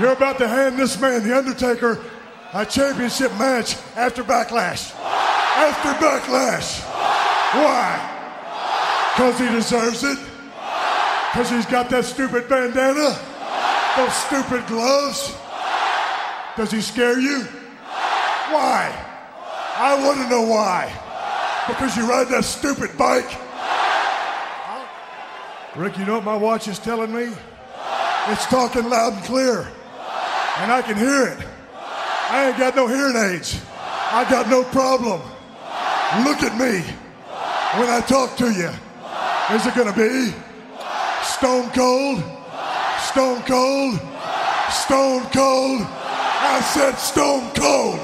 You're about to hand this man, The Undertaker, a championship match after Backlash. Why? After Backlash. Why? Because he deserves it. Because he's got that stupid bandana. Why? Those stupid gloves. Why? Does he scare you? Why? I want to know why. Because you ride that stupid bike. Rick, you know what my watch is telling me? It's talking loud and clear. And I can hear it. I ain't got no hearing aids. I got no problem. Look at me when I talk to you. Is it going to be Stone Cold? Stone Cold? Stone Cold? I said Stone Cold.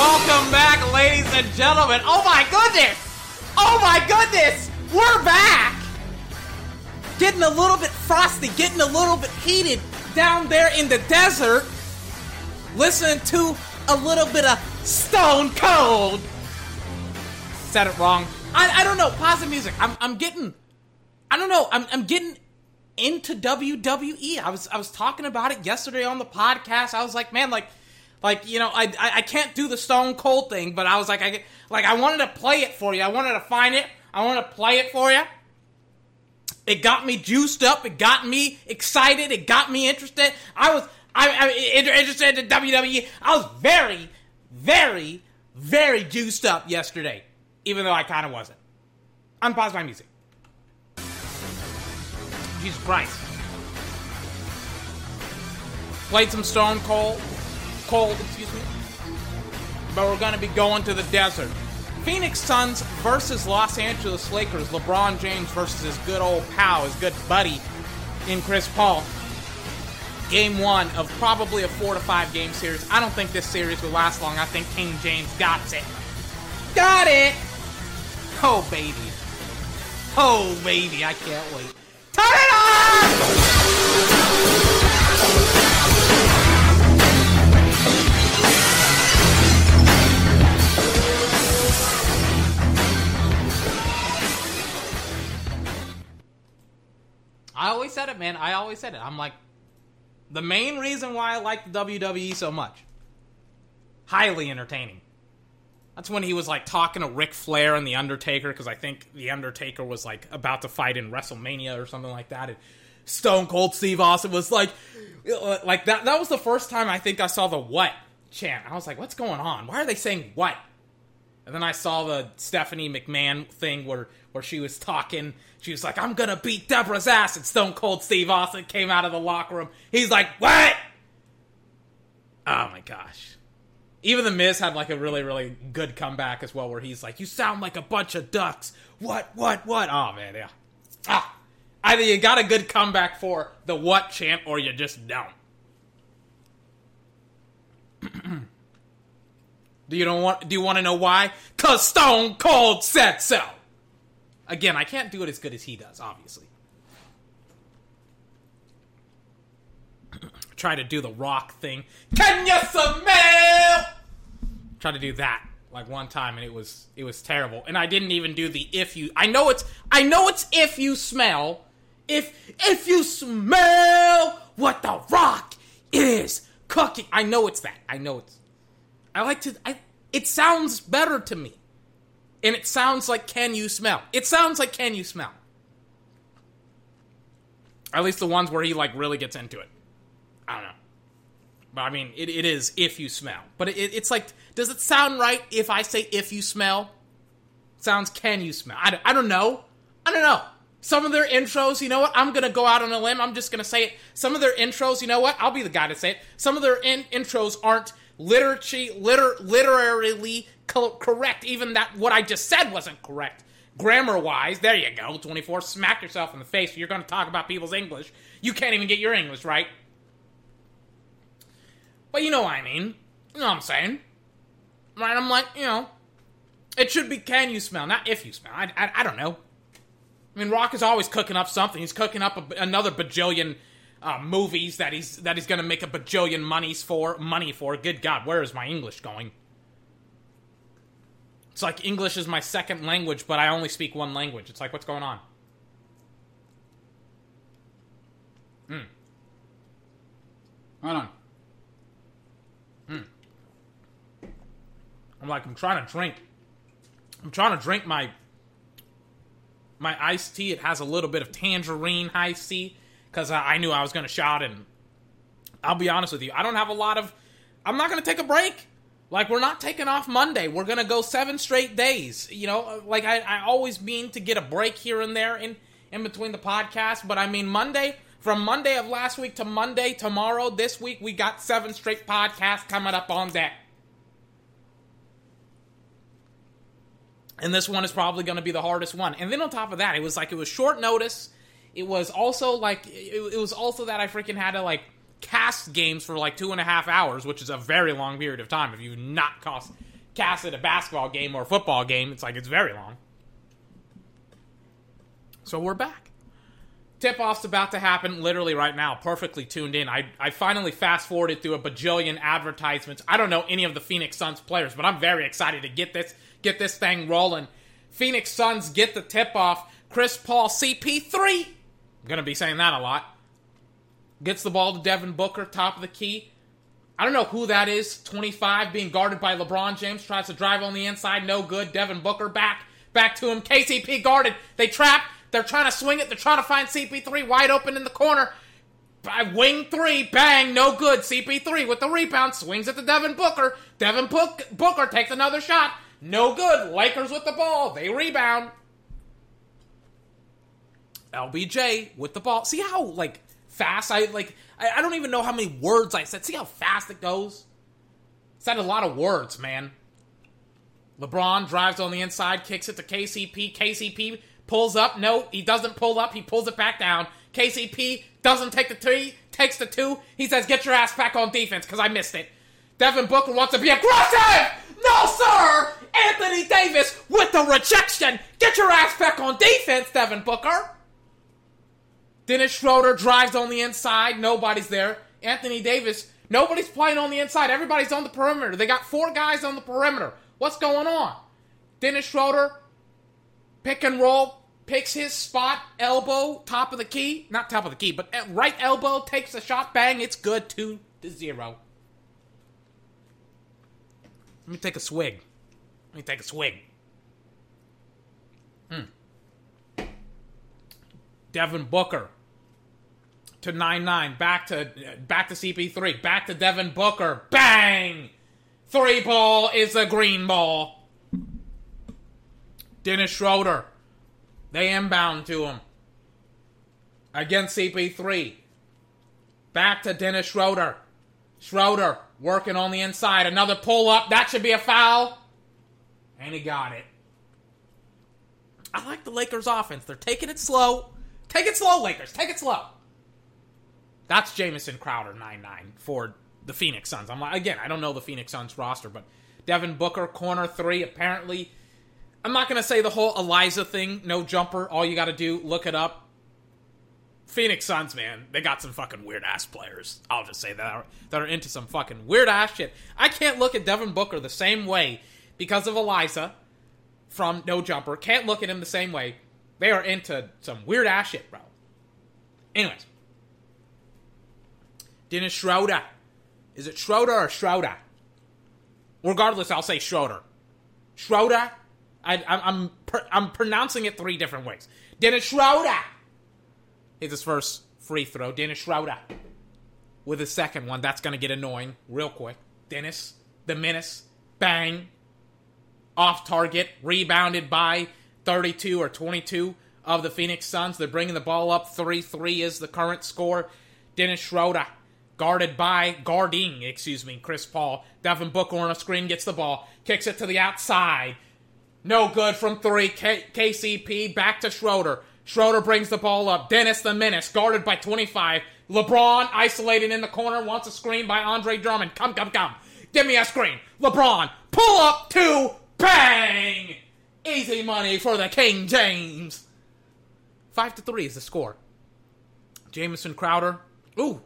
Welcome back, ladies and gentlemen. Oh my goodness! Oh my goodness! We're back! Getting a little bit frosty, getting a little bit heated down there in the desert. Listening to a little bit of Stone Cold. Said it wrong. I don't know. Pause the music. I'm getting, I don't know. I'm getting into WWE. I was talking about it yesterday on the podcast. I was like, man, like, you know, I can't do the Stone Cold thing, but I was like, I wanted to play it for you. I wanted to find it. I wanted to play it for you. It got me juiced up. It got me excited. It got me interested. I was interested in WWE. I was very, very, very juiced up yesterday, even though I kind of wasn't. Unpause my music. Jesus Christ. Played some Stone Cold. But we're going to be going to the desert. Phoenix Suns versus Los Angeles Lakers. LeBron James versus his good old pal, his good buddy in Chris Paul. Game one of probably a 4 to 5 game series. I don't think this series will last long. I think King James got it. Got it! Oh, baby. Oh, baby. I can't wait. Turn it on! I always said it, man. I always said it. I'm like, the main reason why I like the WWE so much. Highly entertaining. That's when he was like talking to Ric Flair and The Undertaker, because I think The Undertaker was like about to fight in WrestleMania or something like that. And Stone Cold Steve Austin was like that. That was the first time I think I saw the what chant. I was like, what's going on? Why are they saying what? And then I saw the Stephanie McMahon thing where she was talking. She was like, I'm going to beat Deborah's ass. And Stone Cold Steve Austin came out of the locker room. He's like, what? Oh, my gosh. Even The Miz had like a really, really good comeback as well, where he's like, you sound like a bunch of ducks. What? Oh, man, yeah. Ah, either you got a good comeback for the what champ or you just don't. Do you want to know why? 'Cause Stone Cold said so. Again, I can't do it as good as he does, obviously. Try to do the Rock thing. Can you smell? Try to do that like one time, and it was terrible. And I didn't even do the if you. I know it's if you smell. If you smell what the Rock is cooking, I know it's that. I know it's. I like to, it sounds better to me. And it sounds like, can you smell? It sounds like, can you smell? At least the ones where he, like, really gets into it. I don't know. But, I mean, it is if you smell. But it's like, does it sound right if I say if you smell? It sounds, can you smell? I don't know. Some of their intros, you know what? I'm going to go out on a limb. I'm just going to say it. Some of their intros, you know what? I'll be the guy to say it. Some of their intros aren't literally correct. Even that, what I just said wasn't correct. Grammar-wise, there you go, 24, smack yourself in the face. You're going to talk about people's English. You can't even get your English right. But you know what I mean. You know what I'm saying. Right, I'm like, you know, it should be can you smell, not if you smell. I don't know. I mean, Rock is always cooking up something. He's cooking up another bajillion movies that he's gonna make a bajillion monies for. Good God, where is my English going? It's like English is my second language, but I only speak one language. It's like, what's going on? Right on. I'm like, I'm trying to drink my iced tea. It has a little bit of tangerine iced tea, because I knew I was going to shout, and I'll be honest with you, I don't have a lot of, I'm not going to take a break. Like, we're not taking off Monday. We're going to go 7 straight days. You know, like, I always mean to get a break here and there in between the podcast, but I mean Monday, from Monday of last week to Monday, tomorrow, this week, we got 7 straight podcasts coming up on deck. And this one is probably going to be the hardest one. And then on top of that, it was short notice. It was also like, it was also that I freaking had to like cast games for like 2.5 hours, which is a very long period of time. If you've not casted a basketball game or a football game, it's like, it's very long. So we're back. Tip-off's about to happen literally right now. Perfectly tuned in. I finally fast-forwarded through a bajillion advertisements. I don't know any of the Phoenix Suns players, but I'm very excited to get this thing rolling. Phoenix Suns get the tip-off. Chris Paul, CP3. I'm going to be saying that a lot. Gets the ball to Devin Booker, top of the key. I don't know who that is. 25, being guarded by LeBron James. Tries to drive on the inside. No good. Devin Booker back to him. KCP guarded. They trap. They're trying to swing it. They're trying to find CP3 wide open in the corner. Wing three. Bang. No good. CP3 with the rebound. Swings it to Devin Booker. Devin Booker takes another shot. No good. Lakers with the ball. They rebound. LBJ with the ball. See how, like, fast I don't even know how many words I said. See how fast it goes? I said a lot of words, man. LeBron drives on the inside. Kicks it to KCP. KCP pulls up. No, he doesn't pull up. He pulls it back down. KCP doesn't take the three. Takes the two. He says, get your ass back on defense, because I missed it. Devin Booker wants to be aggressive. No, sir. Anthony Davis with the rejection. Get your ass back on defense, Devin Booker. Dennis Schroeder drives on the inside. Nobody's there. Anthony Davis, nobody's playing on the inside. Everybody's on the perimeter. They got 4 guys on the perimeter. What's going on? Dennis Schroeder, pick and roll. Picks his spot, elbow, top of the key. Not top of the key, but right elbow, takes the shot, bang, it's good, 2-0. Let me take a swig. Devin Booker to 9-9, back to CP3, back to Devin Booker, bang! 3 ball is a green ball. Dennis Schroeder. They inbound to him. Against CP3. Back to Dennis Schroeder. Schroeder working on the inside. Another pull up. That should be a foul. And he got it. I like the Lakers offense. They're taking it slow. Take it slow, Lakers. Take it slow. That's Jamison Crowder, 9-9 for the Phoenix Suns. I'm like, again, I don't know the Phoenix Suns roster, but Devin Booker, corner 3, apparently. I'm not going to say the whole Eliza thing, no jumper, all you got to do, look it up. Phoenix Suns, man, they got some fucking weird-ass players. I'll just say that are into some fucking weird-ass shit. I can't look at Devin Booker the same way because of Eliza from no jumper. Can't look at him the same way. They are into some weird-ass shit, bro. Anyways. Dennis Schroeder. Is it Schroeder or Schroeder? Regardless, I'll say Schroeder. Schroeder. I'm pronouncing it 3 different ways. Dennis Schroeder. It's his first free throw. Dennis Schroeder with his second one. That's going to get annoying real quick. Dennis, the menace, bang. Off target, rebounded by 32 or 22 of the Phoenix Suns. They're bringing the ball up. 3-3 is the current score. Dennis Schroeder guarding Chris Paul. Devin Booker on a screen gets the ball. Kicks it to the outside. No good from 3. KCP back to Schroeder. Schroeder brings the ball up. Dennis the Menace, guarded by 25. LeBron, isolated in the corner, wants a screen by Andre Drummond. Come. Give me a screen. LeBron, pull up 2. Bang! Easy money for the King James. 5-3 is the score. Jamison Crowder. Ooh.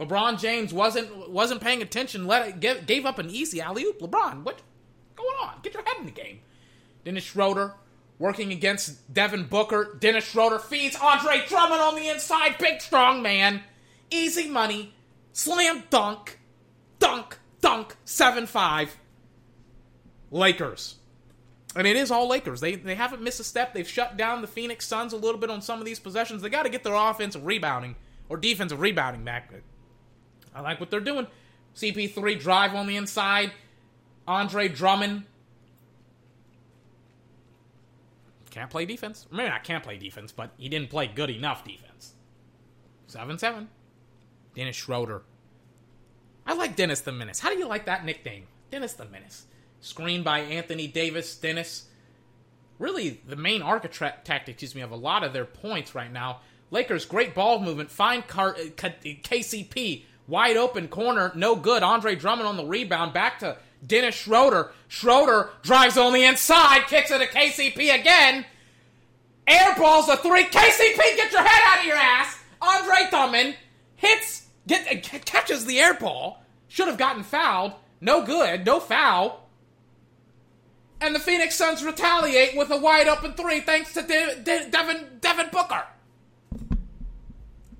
LeBron James wasn't paying attention. Gave up an easy alley-oop. LeBron, what? Going Get your head in the game. Dennis Schroeder working against Devin Booker. Dennis Schroeder feeds Andre Drummond on the inside. Big strong man. Easy money. Slam dunk. Dunk. 7-5. Lakers. And it is all Lakers. They haven't missed a step. They've shut down the Phoenix Suns a little bit on some of these possessions. They got to get their offensive rebounding or defensive rebounding back. I like what they're doing. CP3 drive on the inside. Andre Drummond. Can't play defense. Maybe not can't play defense, but he didn't play good enough defense. 7-7. Dennis Schroeder. I like Dennis the Menace. How do you like that nickname? Dennis the Menace. Screened by Anthony Davis. Dennis, really the main architect, of a lot of their points right now. Lakers, great ball movement. Find KCP. Wide open corner. No good. Andre Drummond on the rebound. Back to Dennis Schroeder. Schroeder drives on the inside. Kicks it to KCP again. Airballs a three. KCP, get your head out of your ass. Andre Drummond catches the air ball. Should have gotten fouled. No good. No foul. And the Phoenix Suns retaliate with a wide-open three thanks to Devin Booker.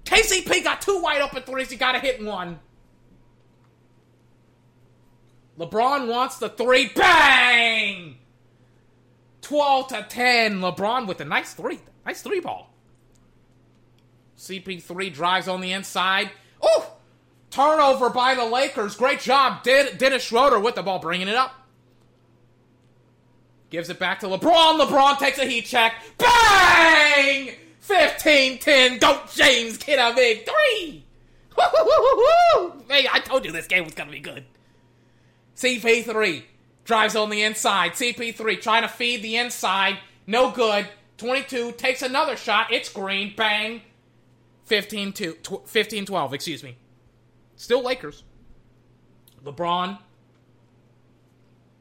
KCP got two wide-open threes. You got to hit one. LeBron wants the three. Bang! 12-10. LeBron with a nice three. Nice three ball. CP3 drives on the inside. Ooh! Turnover by the Lakers. Great job. Dennis Schroeder with the ball, bringing it up. Gives it back to LeBron. LeBron takes a heat check. Bang! 15-10. Go James. Get a big three. Hey, I told you this game was going to be good. CP3 drives on the inside. CP3 trying to feed the inside. No good. 22 takes another shot. It's green. Bang. 15-12. Excuse me. Still Lakers. LeBron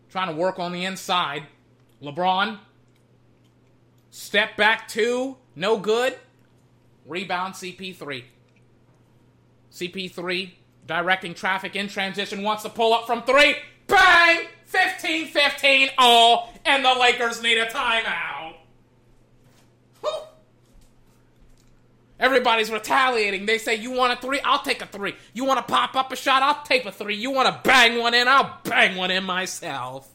trying to work on the inside. LeBron, step back two, no good, rebound CP3. CP3, directing traffic in transition, wants to pull up from three, bang, 15-15 all, and the Lakers need a timeout. Whew. Everybody's retaliating. They say, you want a three? I'll take a three. You want to pop up a shot? I'll take a three. You want to bang one in? I'll bang one in myself.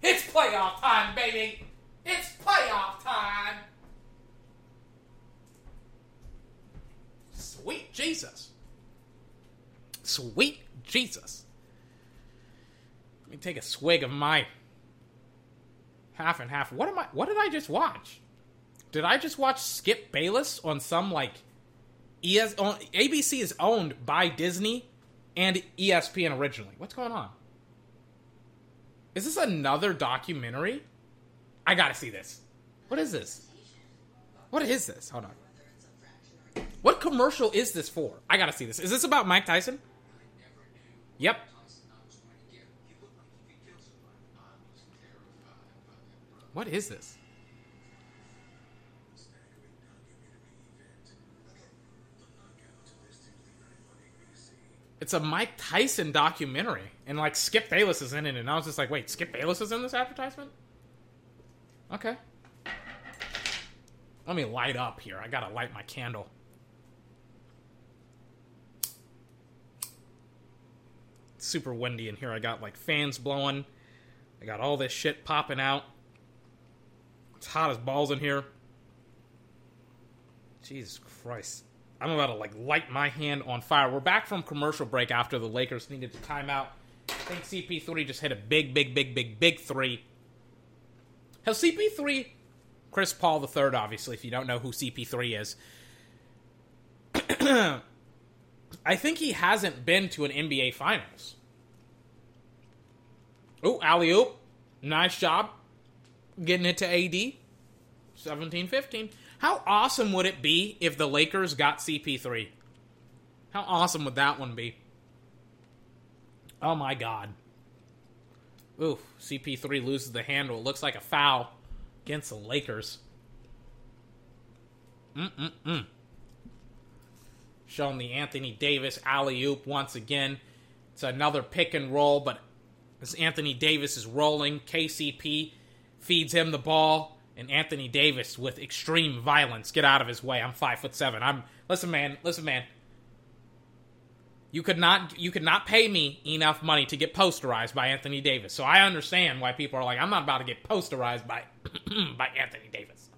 It's playoff time, baby! It's playoff time! Sweet Jesus. Sweet Jesus. Let me take a swig of my half and half. What did I just watch? Did I just watch Skip Bayless on some, like, ABC is owned by Disney and ESPN originally. What's going on? Is this another documentary? I gotta see this. What is this? What is this? Hold on. What commercial is this for? I gotta see this. Is this about Mike Tyson? Yep. What is this? It's a Mike Tyson documentary. And, like, Skip Bayless is in it. And I was just like, wait, Skip Bayless is in this advertisement? Okay. Let me light up here. I gotta light my candle. It's super windy in here. I got, like, fans blowing. I got all this shit popping out. It's hot as balls in here. Jesus Christ. I'm about to, like, light my hand on fire. We're back from commercial break after the Lakers needed to timeout. I think CP3 just hit a big three. Now, CP3, Chris Paul III, obviously, if you don't know who CP3 is. I think he hasn't been to an NBA Finals. Ooh, alley-oop. Nice job. Getting it to AD. 17-15. How awesome would it be if the Lakers got CP3? How awesome would that one be? Oh, my God. Ooh, CP3 loses the handle. It looks like a foul against the Lakers. Showing the Anthony Davis alley-oop once again. It's another pick and roll, but as Anthony Davis is rolling. KCP feeds him the ball, and Anthony Davis, with extreme violence, get out of his way. I'm 5'7". Listen, man. You could not pay me enough money to get posterized by Anthony Davis. So I understand why people are like, I'm not about to get posterized by Anthony Davis.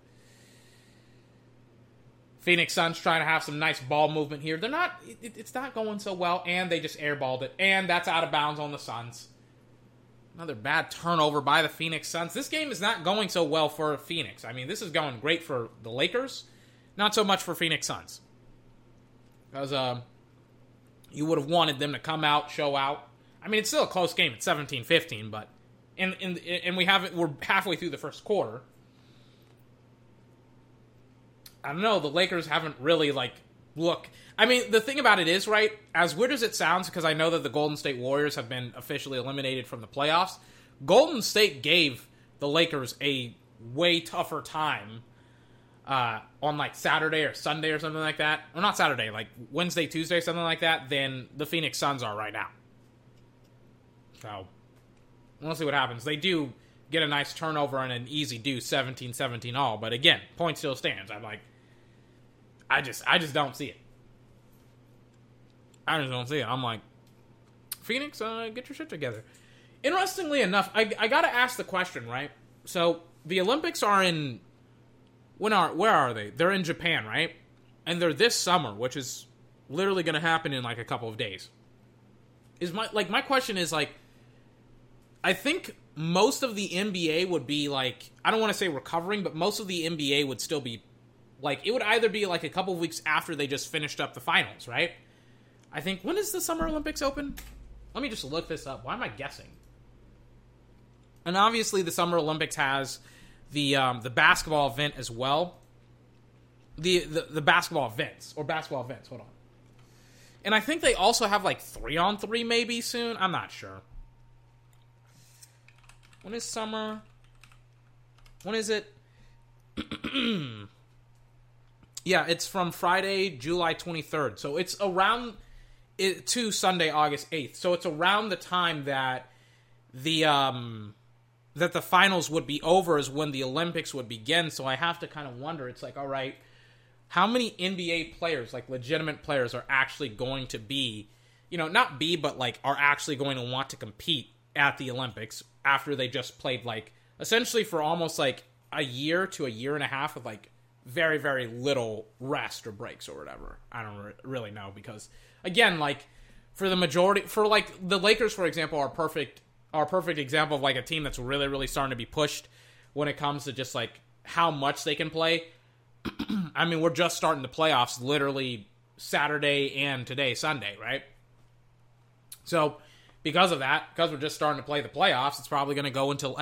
Phoenix Suns trying to have some nice ball movement here. They're not. It's not going so well, and they just airballed it, and that's out of bounds on the Suns. Another bad turnover by the Phoenix Suns. This game is not going so well for Phoenix. I mean, this is going great for the Lakers, not so much for Phoenix Suns. Because you would have wanted them to come out, show out. I mean, it's still a close game. It's 17-15, but and we're halfway through the first quarter. I don't know. The Lakers haven't really look. I mean, the thing about it is, right, as weird as it sounds, because I know that the Golden State Warriors have been officially eliminated from the playoffs, Golden State gave the Lakers a way tougher time on Saturday or Sunday or something like that. Or not Saturday, Wednesday, Tuesday, something like that, than the Phoenix Suns are right now. So, we'll see what happens. They do get a nice turnover and an easy do, 17-17 all. But again, point still stands. I just don't see it. I just don't see it. I'm like, Phoenix, get your shit together. Interestingly enough, I gotta ask the question, right? So, the Olympics are in... where are they? They're in Japan, right? And they're this summer, which is literally gonna happen in, a couple of days. Is my question is, I think most of the NBA would be, I don't want to say recovering, but most of the NBA would still be... it would either be a couple of weeks after they just finished up the finals, right? I think, when is the Summer Olympics open? Let me just look this up. Why am I guessing? And obviously the Summer Olympics has the basketball event as well. The basketball events, or basketball events, hold on. And I think they also have 3-on-3 maybe soon. I'm not sure. When is summer? When is it? Yeah, it's from Friday, July 23rd. So it's around to Sunday, August 8th. So it's around the time that the finals would be over is when the Olympics would begin. So I have to kind of wonder, it's all right, how many NBA players, legitimate players, are actually going to be, are actually going to want to compete at the Olympics after they just played, essentially for almost, a year to a year and a half of, very, very little rest or breaks or whatever. I don't really know because, again, for the majority... For, the Lakers, for example, are a perfect example of, a team that's really, really starting to be pushed when it comes to just, how much they can play. I mean, we're just starting the playoffs literally Saturday and today, Sunday, right? So, because of that, because we're just starting to play the playoffs, it's probably going to go until,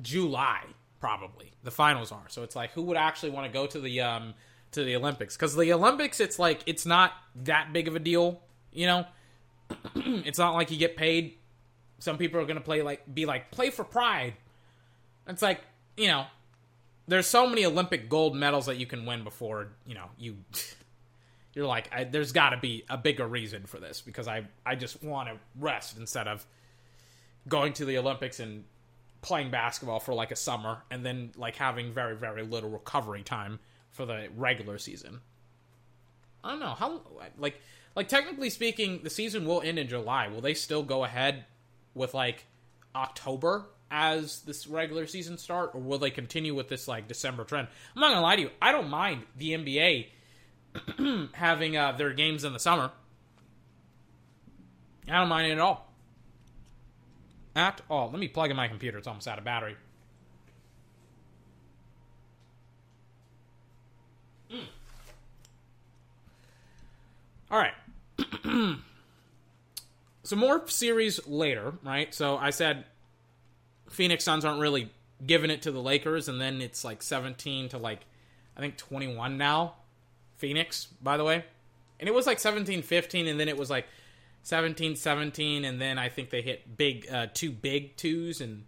July, probably. The finals are. So it's who would actually want to go to the Olympics? Because the Olympics, it's it's not that big of a deal, It's not you get paid. Some people are going to play for pride. It's there's so many Olympic gold medals that you can win before, you're there's got to be a bigger reason for this because I just want to rest instead of going to the Olympics and playing basketball for a summer and then having very, very little recovery time for the regular season. I don't know how technically speaking, the season will end in July. Will they still go ahead with October as this regular season start, or will they continue with this December trend? I'm not gonna lie to you. I don't mind the NBA having their games in the summer. I don't mind it at all. At all. Let me plug in my computer. It's almost out of battery. All right. So more series later, right? So I said Phoenix Suns aren't really giving it to the Lakers, and then it's 17 to I think 21 now. Phoenix, by the way. And it was 17-15, and then it was 17-17, and then I think they hit two big twos, and...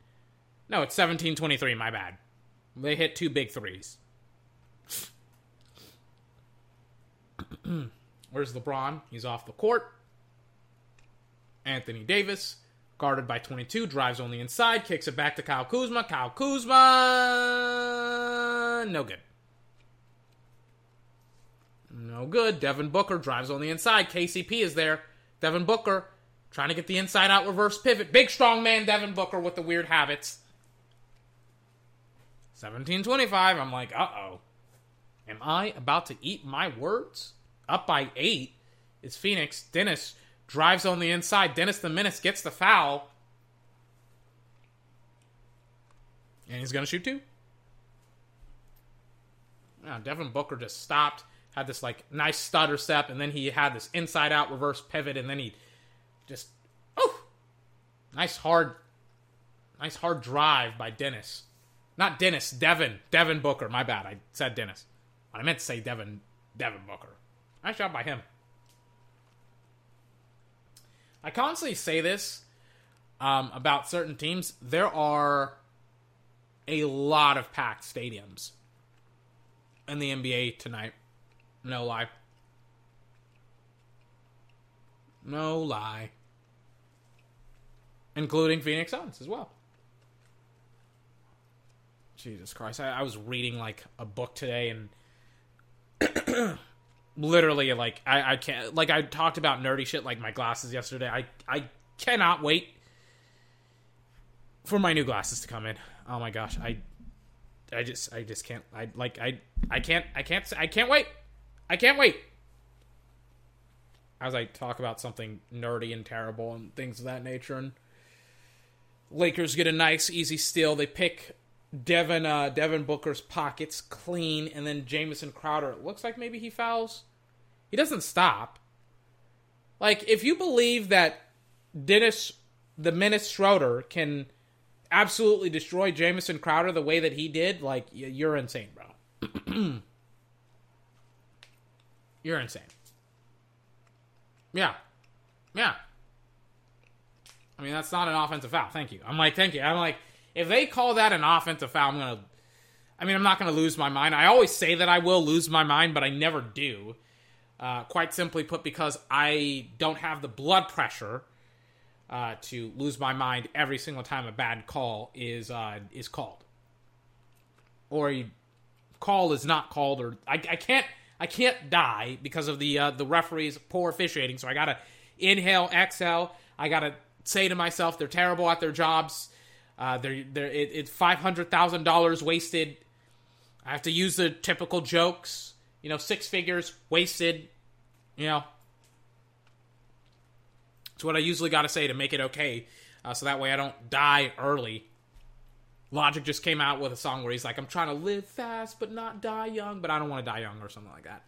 No, it's 17-23, my bad. They hit two big threes. Where's LeBron? He's off the court. Anthony Davis Guarded by 22, drives only inside, kicks it back to Kyle Kuzma. Kyle Kuzma! No good. No good. Devin Booker drives only inside. KCP is there. Devin Booker trying to get the inside out reverse pivot. Big strong man Devin Booker with the weird habits. 17-25. I'm like, uh-oh. Am I about to eat my words? Up by 8 is Phoenix. Dennis drives on the inside. Dennis the Menace gets the foul. And he's going to shoot 2. Now, Devin Booker just stopped. Had this, nice stutter step. And then he had this inside-out reverse pivot. And then he just... Oh! Nice hard drive by Dennis. Not Dennis. Devin Booker. My bad. I said Dennis. I meant to say Devin Booker. Nice shot by him. I constantly say this about certain teams. There are a lot of packed stadiums in the NBA tonight. No lie. Including Phoenix Suns as well. Jesus Christ. I was reading, a book today and... Literally, I can't... I talked about nerdy shit my glasses yesterday. I cannot wait for my new glasses to come in. Oh, my gosh. I just can't... I can't wait. I can't wait. As I talk about something nerdy and terrible and things of that nature, and Lakers get a nice, easy steal. They pick... Devin Booker's pockets clean, and then Jamison Crowder, it looks like maybe he fouls. He doesn't stop. If you believe that Dennis the Menace Schroeder can absolutely destroy Jamison Crowder the way that he did, you're insane, bro. You're insane. Yeah. I mean, that's not an offensive foul. Thank you. Thank you. If they call that an offensive foul, I'm not going to lose my mind. I always say that I will lose my mind, but I never do. Quite simply put, because I don't have the blood pressure to lose my mind every single time a bad call is called. Or a call is not called, or I can't die because of the referee's poor officiating. So I got to inhale, exhale. I got to say to myself, they're terrible at their jobs. It's $500,000 wasted. I have to use the typical jokes. 6 figures wasted. It's what I usually got to say to make it okay, so that way I don't die early. Logic just came out with a song where he's like, "I'm trying to live fast but not die young," but I don't want to die young or something like that.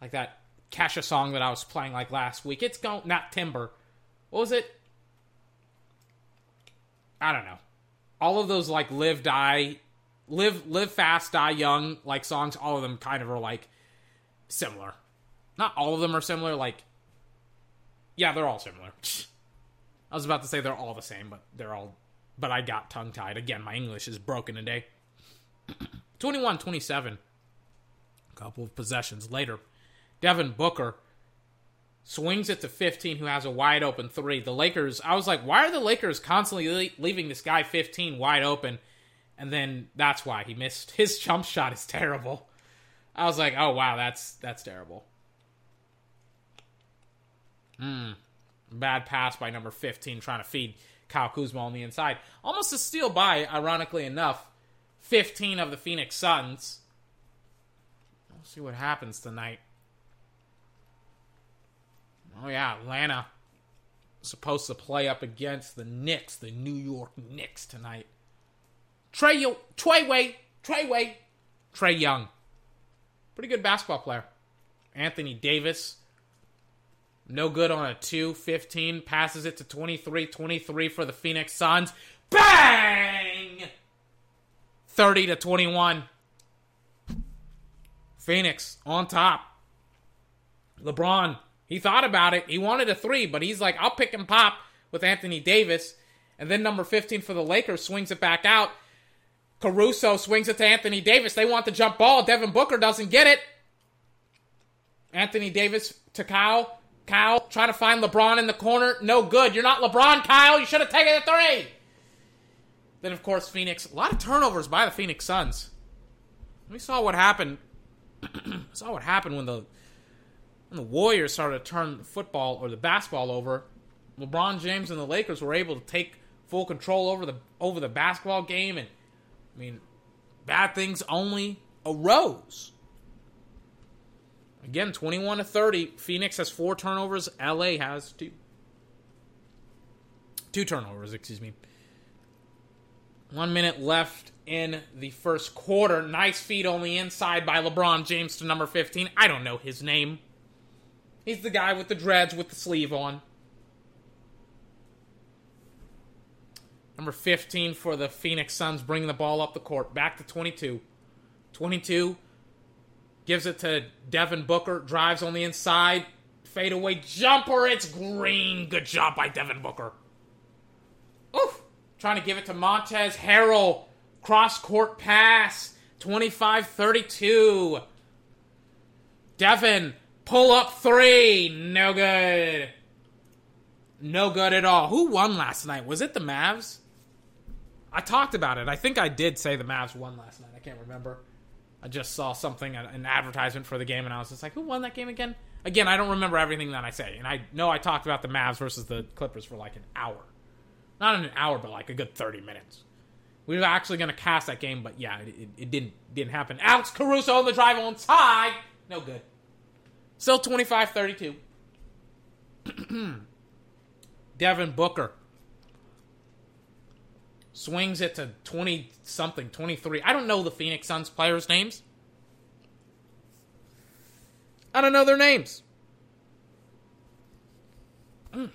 Like that Kesha song that I was playing last week. It's going not Timber. What was it? I don't know. All of those live fast, die young, songs, all of them kind of are similar. Not all of them are similar, yeah, they're all similar. I was about to say they're all the same, but but I got tongue tied. Again, my English is broken today. 21-27. A couple of possessions later. Devin Booker swings it to 15, who has a wide open 3. The Lakers, I was like, why are the Lakers constantly leaving this guy 15 wide open? And then that's why he missed. His jump shot is terrible. I was like, oh wow, that's terrible. Bad pass by number 15, trying to feed Kyle Kuzma on the inside. Almost a steal by, ironically enough, 15 of the Phoenix Suns. We'll see what happens tonight. Oh, yeah, Atlanta supposed to play up against the Knicks, the New York Knicks tonight. Trey Young. Pretty good basketball player. Anthony Davis. No good on a 2-15. Passes it to 23 for the Phoenix Suns. Bang! 30-21. Phoenix on top. LeBron. He thought about it. He wanted a 3, but he's like, I'll pick and pop with Anthony Davis. And then number 15 for the Lakers swings it back out. Caruso swings it to Anthony Davis. They want the jump ball. Devin Booker doesn't get it. Anthony Davis to Kyle. Kyle, try to find LeBron in the corner. No good. You're not LeBron, Kyle. You should have taken a three. Then, of course, Phoenix. A lot of turnovers by the Phoenix Suns. We saw what happened. When the Warriors started to turn the football or the basketball over. LeBron James and the Lakers were able to take full control over the basketball game, and I mean, bad things only arose. Again, 21-30. Phoenix has 4 turnovers. LA has 2. 2 turnovers, excuse me. 1 minute left in the first quarter. Nice feed on the inside by LeBron James to number 15. I don't know his name. He's the guy with the dreads with the sleeve on. Number 15 for the Phoenix Suns, bringing the ball up the court. Back to 22. 22 gives it to Devin Booker. Drives on the inside. Fadeaway jumper. It's green. Good job by Devin Booker. Oof. Trying to give it to Montrezl Harrell. Cross-court pass. 25-32. Devin, pull-up three. No good. No good at all. Who won last night? Was it the Mavs? I talked about it. I think I did say the Mavs won last night. I can't remember. I just saw something, an advertisement for the game, and I was just like, who won that game again? Again, I don't remember everything that I say. And I know I talked about the Mavs versus the Clippers for like an hour. Not an hour, but like a good 30 minutes. We were actually going to cast that game, but yeah, it didn't happen. Alex Caruso on the drive on tie. No good. Still 25-32. Devin Booker swings it to 20-something, 23. I don't know the Phoenix Suns players' names. I don't know their names. I'm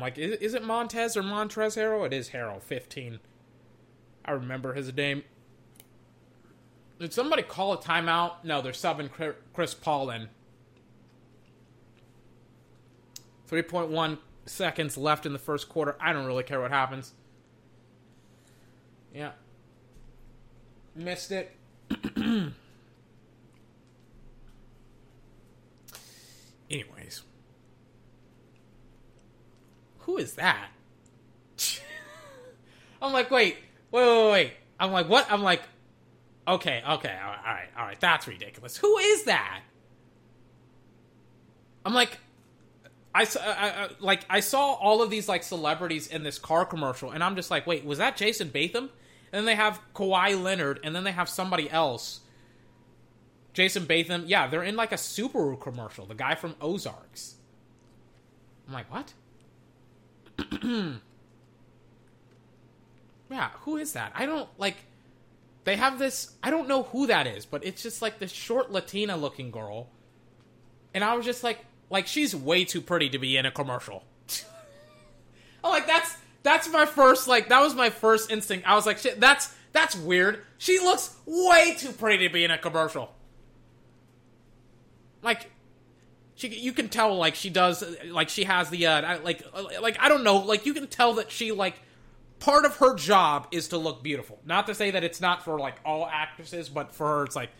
like, is it Montrez or Montrezl Harrell? It is Harrell, 15. I remember his name. Did somebody call a timeout? No, they're subbing Chris Paul in. 3.1 seconds left in the first quarter. I don't really care what happens. Yeah. Missed it. Anyways. Who is that? I'm like, wait. I'm like, what? I'm like, okay. All right. That's ridiculous. Who is that? I'm like, I saw all of these like celebrities in this car commercial, and I'm just like, wait, was that Jason Bateman? And then they have Kawhi Leonard, and then they have somebody else. Jason Bateman, yeah, they're in like a Subaru commercial. The guy from Ozarks. I'm like, what? Yeah, who is that? I don't like. They have this. I don't know who that is, but it's just like this short Latina-looking girl, and I was just like. Like, she's way too pretty to be in a commercial. I'm like, that's my first, like, that was my first instinct. I was like, shit, that's weird. She looks way too pretty to be in a commercial. Like, you can tell, like, she does, like, she has the, I don't know, like, you can tell that she, like, part of her job is to look beautiful. Not to say that it's not for, like, all actresses, but for her, it's, like,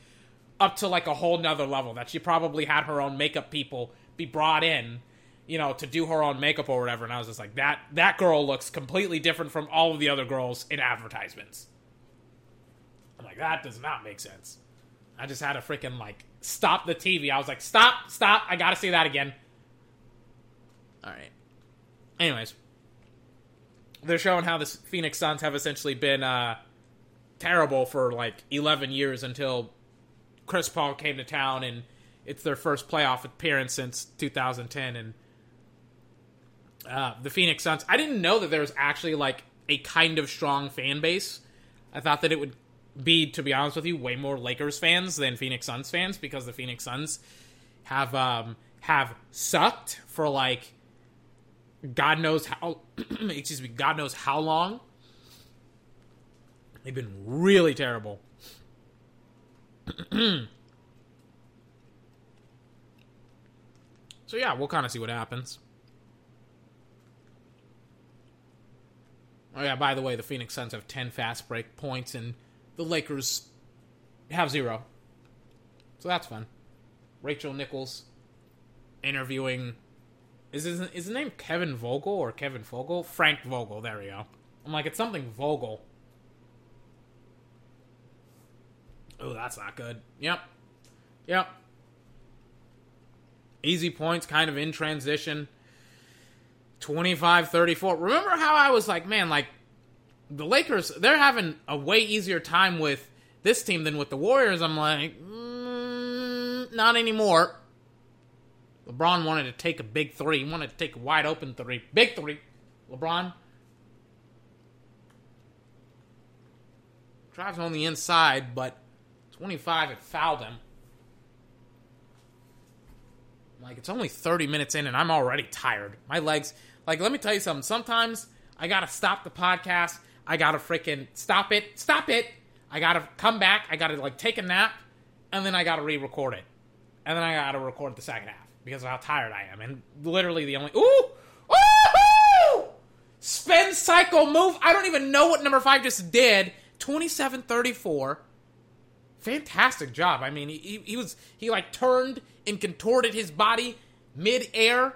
up to, like, a whole nother level. That she probably had her own makeup people be brought in, you know, to do her own makeup or whatever. And I was just like, that girl looks completely different from all of the other girls in advertisements. I'm like, that does not make sense. I just had to freaking, like, stop the TV. I was like, stop. I gotta see that again. All right. Anyways. They're showing how the Phoenix Suns have essentially been terrible for, like, 11 years until Chris Paul came to town, and it's their first playoff appearance since 2010, and the Phoenix Suns. I didn't know that there was actually, like, a kind of strong fan base. I thought that it would be, to be honest with you, way more Lakers fans than Phoenix Suns fans, because the Phoenix Suns have sucked for, like, God knows how long. They've been really terrible. So, yeah, we'll kind of see what happens. Oh, yeah, by the way, the Phoenix Suns have 10 fast break points, and the Lakers have 0. So that's fun. Rachel Nichols interviewing... Is his name Kevin Vogel or Kevin Fogel? Frank Vogel, there we go. I'm like, it's something Vogel. Oh, that's not good. Yep. Easy points, kind of in transition. 25-34. Remember how I was like, man, like, the Lakers, they're having a way easier time with this team than with the Warriors. I'm like, not anymore. LeBron wanted to take a big three. He wanted to take a wide open three. Big three. LeBron drives on the inside, but 25, it fouled him. Like, it's only 30 minutes in, and I'm already tired. My legs, like, let me tell you something. Sometimes I gotta stop the podcast. I gotta freaking stop it. I gotta come back. I gotta, like, take a nap, and then I gotta re-record it. And then I gotta record the second half because of how tired I am. And literally the only... Ooh! Spin cycle move. I don't even know what number 5 just did. 27-34. Fantastic job. I mean, he like turned and contorted his body mid-air,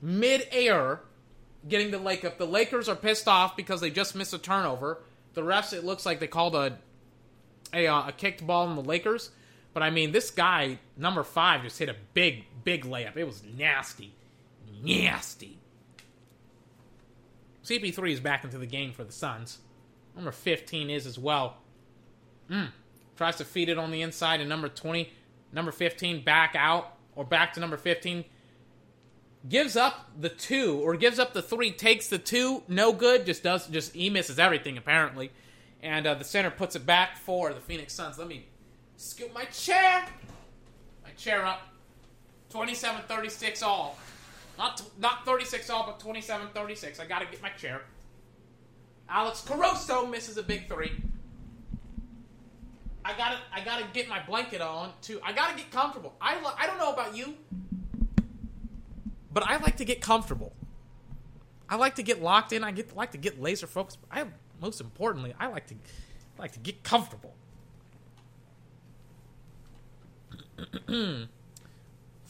getting the Lake up. The Lakers are pissed off because they just missed a turnover. The refs, it looks like they called a kicked ball in the Lakers. But I mean, this guy, number 5, just hit a big, big layup. It was nasty. Nasty. CP3 is back into the game for the Suns. Number 15 is as well. Tries to feed it on the inside, and number 15 back out, or back to number 15. Gives up the 3, takes the 2, no good, just he misses everything apparently. And the center puts it back for the Phoenix Suns. Let me scoop my chair up. 27-36 all. Not 36 all, but 27-36. I gotta get my chair. Alex Caruso misses a big 3. I gotta get my blanket on too. I gotta get comfortable. I don't know about you, but I like to get comfortable. I like to get locked in. I like to get laser focused. Most importantly, I like to get comfortable.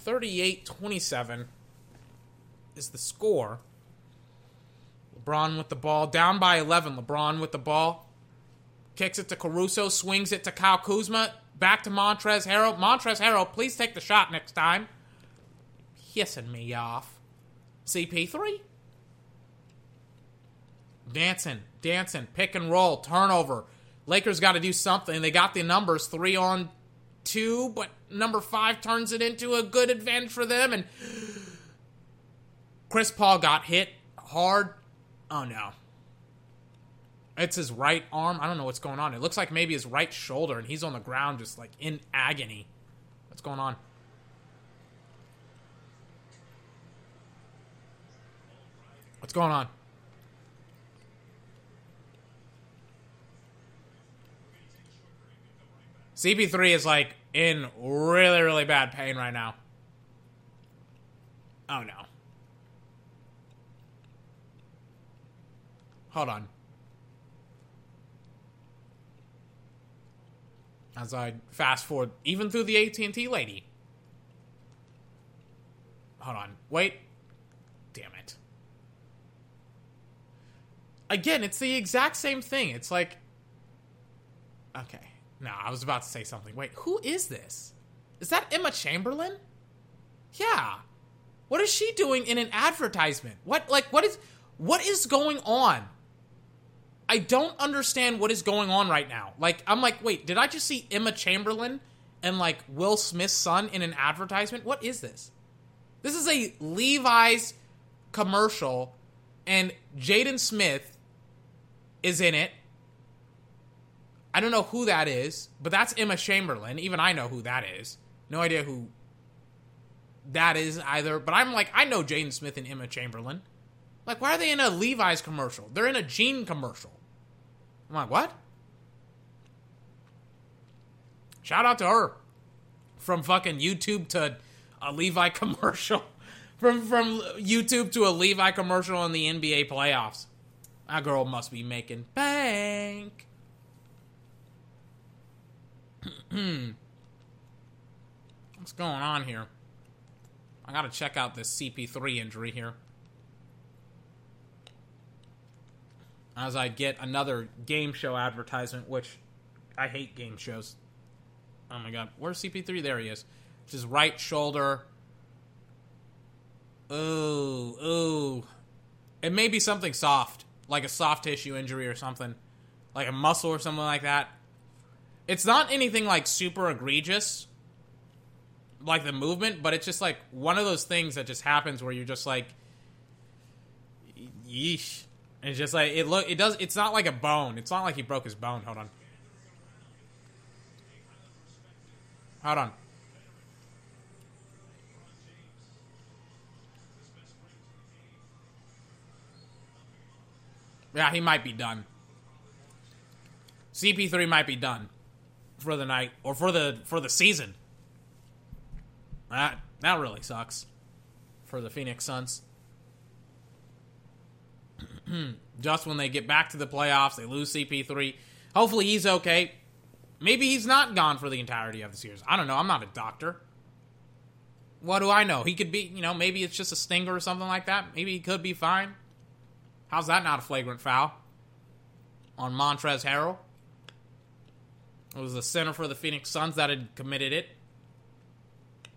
38-27 is the score. LeBron with the ball. Down by 11. LeBron with the ball. Kicks it to Caruso. Swings it to Kyle Kuzma. Back to Montrezl Harrell. Montrezl Harrell, please take the shot next time. Kissing me off. CP3. Dancing. Pick and roll. Turnover. Lakers got to do something. They got the numbers. 3-on-2. But number 5 turns it into a good advantage for them. And Chris Paul got hit hard. Oh, no. It's his right arm. I don't know what's going on. It looks like maybe his right shoulder, and he's on the ground just, like, in agony. What's going on? CP3 is, like, in really, really bad pain right now. Oh, no. Hold on. As I fast forward, even through the AT&T lady. Hold on. Wait. Damn it. Again, it's the exact same thing. It's like... Okay. No, I was about to say something. Wait, who is this? Is that Emma Chamberlain? Yeah. What is she doing in an advertisement? What is going on? I don't understand what is going on right now. Like, I'm like, wait, did I just see Emma Chamberlain and, like, Will Smith's son in an advertisement? What is this? This is a Levi's commercial, and Jaden Smith is in it. I don't know who that is, but that's Emma Chamberlain. Even I know who that is. No idea who that is either, but I'm like, I know Jaden Smith and Emma Chamberlain. Like, why are they in a Levi's commercial? They're in a Jean commercial. I'm like, what? Shout out to her. From fucking YouTube to a Levi commercial. From YouTube to a Levi commercial in the NBA playoffs. That girl must be making bank. What's going on here? I gotta check out this CP3 injury here. As I get another game show advertisement, which I hate game shows. Oh my god, where's CP3? There he is. It's his right shoulder. Ooh. It may be something soft, like a soft tissue injury or something, like a muscle or something like that. It's not anything like super egregious, like the movement, but it's just like one of those things that just happens where you're just like, yeesh. And it's just like, it's not like a bone. It's not like he broke his bone. Hold on. Yeah, he might be done. CP3 might be done for the night or for the season. That really sucks for the Phoenix Suns. Just when they get back to the playoffs, they lose CP3. Hopefully he's okay. Maybe he's not gone for the entirety of the series. I don't know. I'm not a doctor. What do I know? He could be, maybe it's just a stinger or something like that. Maybe he could be fine. How's that not a flagrant foul on Montrezl Harrell? It was the center for the Phoenix Suns that had committed it.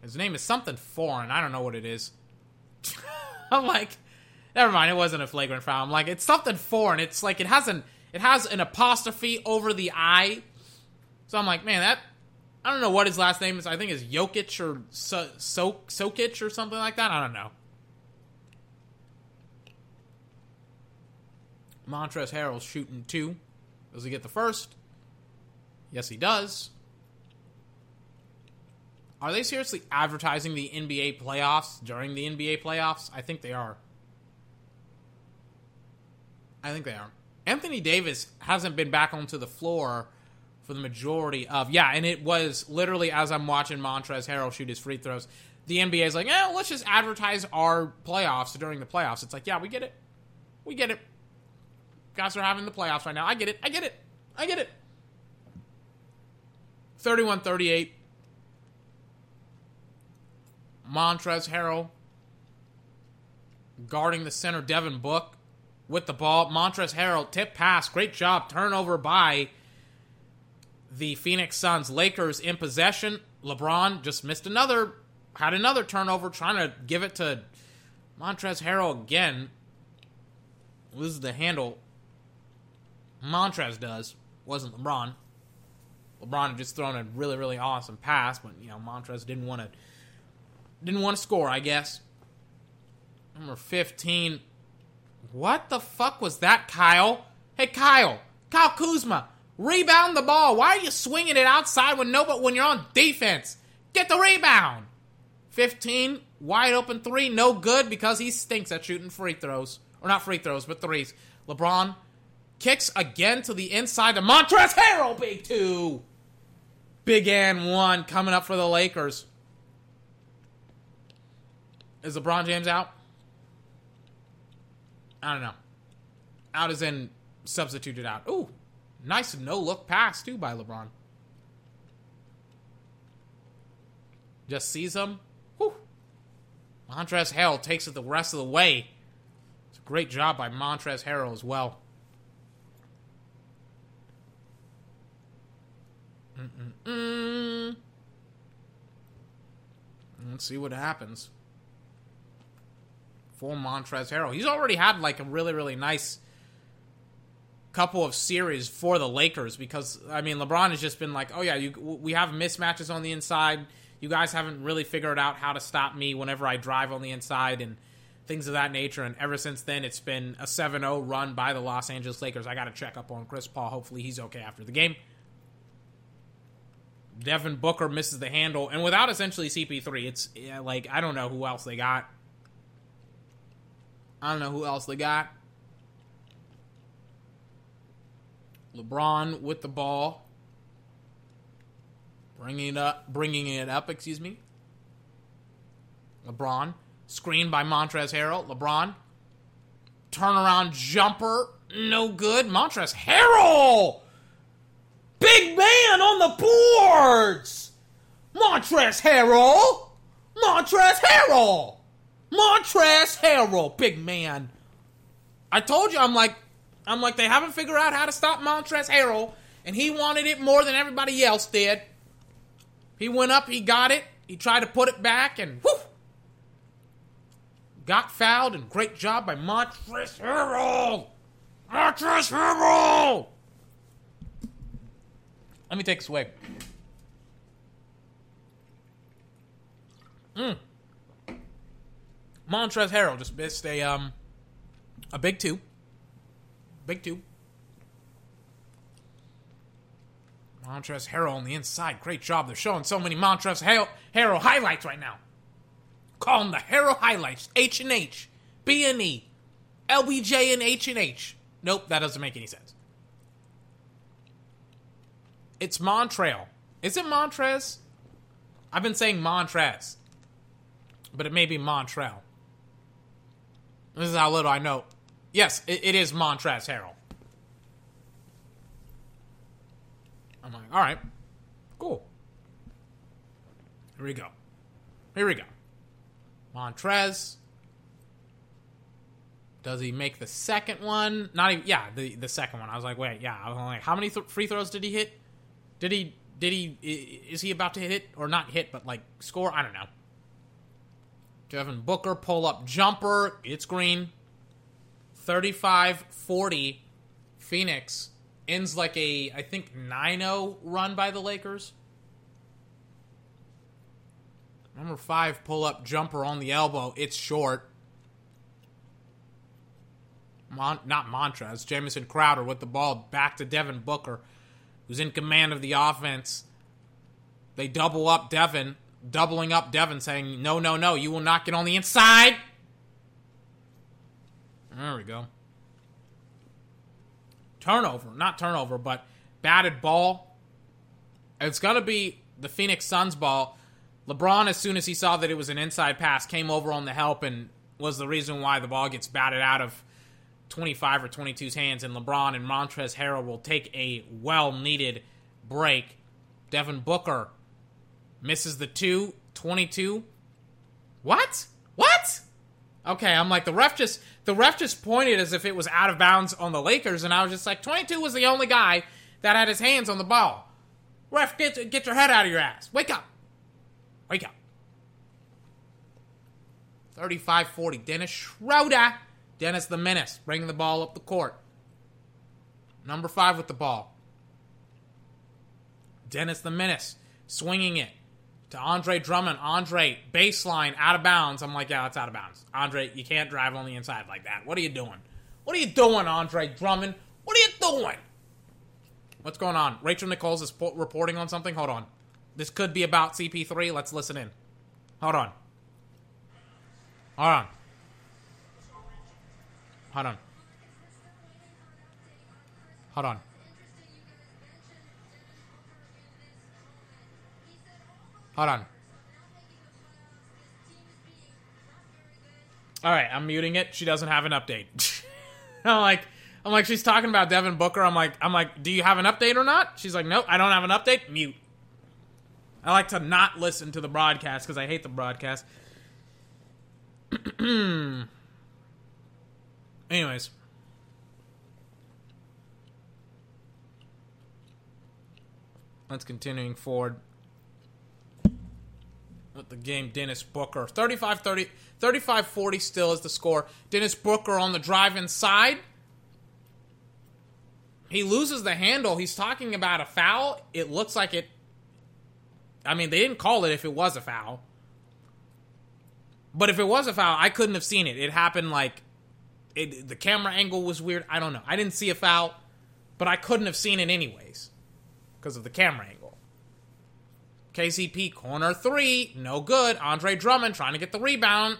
His name is something foreign. I don't know what it is. I'm like, never mind. It wasn't a flagrant foul. I'm like, it's something foreign. It's like it has an apostrophe over the I. So I'm like, man, I don't know what his last name is. I think it's Jokic or Sokic or something like that. I don't know. Montrezl Harrell's shooting 2. Does he get the first? Yes, he does. Are they seriously advertising the NBA playoffs during the NBA playoffs? I think they are. Anthony Davis hasn't been back onto the floor for the majority of... Yeah, and it was literally as I'm watching Montrezl Harrell shoot his free throws, the NBA is like, let's just advertise our playoffs during the playoffs. It's like, yeah, we get it. Guys are having the playoffs right now. I get it. 31-38. Montrezl Harrell guarding the center, Devin Booker with the ball. Montrezl Harrell, tip pass. Great job. Turnover by the Phoenix Suns. Lakers in possession. LeBron just missed another. Had another turnover. Trying to give it to Montrezl Harrell again. Loses the handle. Montrez does. Wasn't LeBron. LeBron had just thrown a really, really awesome pass, but, Montrez didn't want to score, I guess. Number 15. What the fuck was that, Kyle? Hey, Kyle. Kyle Kuzma. Rebound the ball. Why are you swinging it outside when you're on defense? Get the rebound. 15. Wide open 3. No good because he stinks at shooting free throws. Or not free throws, but threes. LeBron kicks again to the inside to Montrezl Harrell. Big 2. Big and 1 coming up for the Lakers. Is LeBron James out? I don't know. Out as in substituted out. Ooh, nice no-look pass, too, by LeBron. Just sees him. Whew. Montrezl Harrell takes it the rest of the way. It's a great job by Montrezl Harrell as well. Let's see what happens. For Montrezl Harrell. He's already had a really, really nice couple of series for the Lakers because, LeBron has just been like, oh yeah, we have mismatches on the inside. You guys haven't really figured out how to stop me whenever I drive on the inside and things of that nature. And ever since then, it's been a 7-0 run by the Los Angeles Lakers. I got to check up on Chris Paul. Hopefully he's okay after the game. Devin Booker misses the handle. And without essentially CP3, it's I don't know who else they got. LeBron with the ball. Bringing it up. LeBron. Screened by Montrezl Harrell. LeBron. Turnaround jumper. No good. Montrezl Harrell! Big man on the boards! Montrezl Harrell, big man. I told you, I'm like, they haven't figured out how to stop Montrezl Harrell, and he wanted it more than everybody else did. He went up, he got it, he tried to put it back, and whew, got fouled, and great job by Montrezl Harrell. Montrezl Harrell! Let me take this away. Montrezl Harrell just missed a big two. Big two. Montrezl Harrell on the inside. Great job. They're showing so many Montrezl Harrell highlights right now. Call them the Harrell highlights. H&H. B&E. LBJ and H&H. Nope, that doesn't make any sense. It's Montrezl. Is it Montrez? I've been saying Montrez. But it may be Montrezl. This is how little I know. Yes, it is Montrezl Harrell. I'm like, all right, cool. Here we go. Montrez. Does he make the second one? Not even, yeah, the second one. I was like, wait, yeah. I was like, how many free throws did he hit? Is he about to hit it? Or not hit, but like score? I don't know. Devin Booker, pull-up jumper. It's green. 35-40. Phoenix ends like a, I think, 9-0 run by the Lakers. Number 5, pull-up jumper on the elbow. It's short. Not Montrez. Jamison Crowder with the ball back to Devin Booker, who's in command of the offense. They double up Devin. Doubling up Devin, saying, no, you will not get on the inside. There we go. Not turnover, but batted ball. It's going to be the Phoenix Suns ball. LeBron, as soon as he saw that it was an inside pass, came over on the help and was the reason why the ball gets batted out of 25 or 22's hands, and LeBron and Montrezl Harrell will take a well-needed break. Devin Booker misses the 2-22. What? Okay, I'm like, the ref just pointed as if it was out of bounds on the Lakers, and I was just like, 22 was the only guy that had his hands on the ball. Ref, get your head out of your ass. Wake up. 35-40. Dennis Schroeder. Dennis the Menace, bringing the ball up the court. Number 5 with the ball. Dennis the Menace, swinging it to Andre Drummond. Andre, baseline, out of bounds. I'm like, yeah, that's out of bounds. Andre, you can't drive on the inside like that. What are you doing, Andre Drummond? What are you doing? What's going on? Rachel Nichols is reporting on something. Hold on. This could be about CP3. Let's listen in. Hold on. Hold on. All right, I'm muting it. She doesn't have an update. I'm like, she's talking about Devin Booker. I'm like, do you have an update or not? She's like, nope, I don't have an update. Mute. I like to not listen to the broadcast because I hate the broadcast. Anyways. Let's continuing forward. With the game, Dennis Booker. 35-40 still is the score. Dennis Booker on the drive inside. He loses the handle. He's talking about a foul. It looks like it. I mean, they didn't call it if it was a foul. But if it was a foul, I couldn't have seen it. It happened like the camera angle was weird. I don't know. I didn't see a foul, but I couldn't have seen it anyways because of the camera angle. KCP, corner 3, no good. Andre Drummond trying to get the rebound.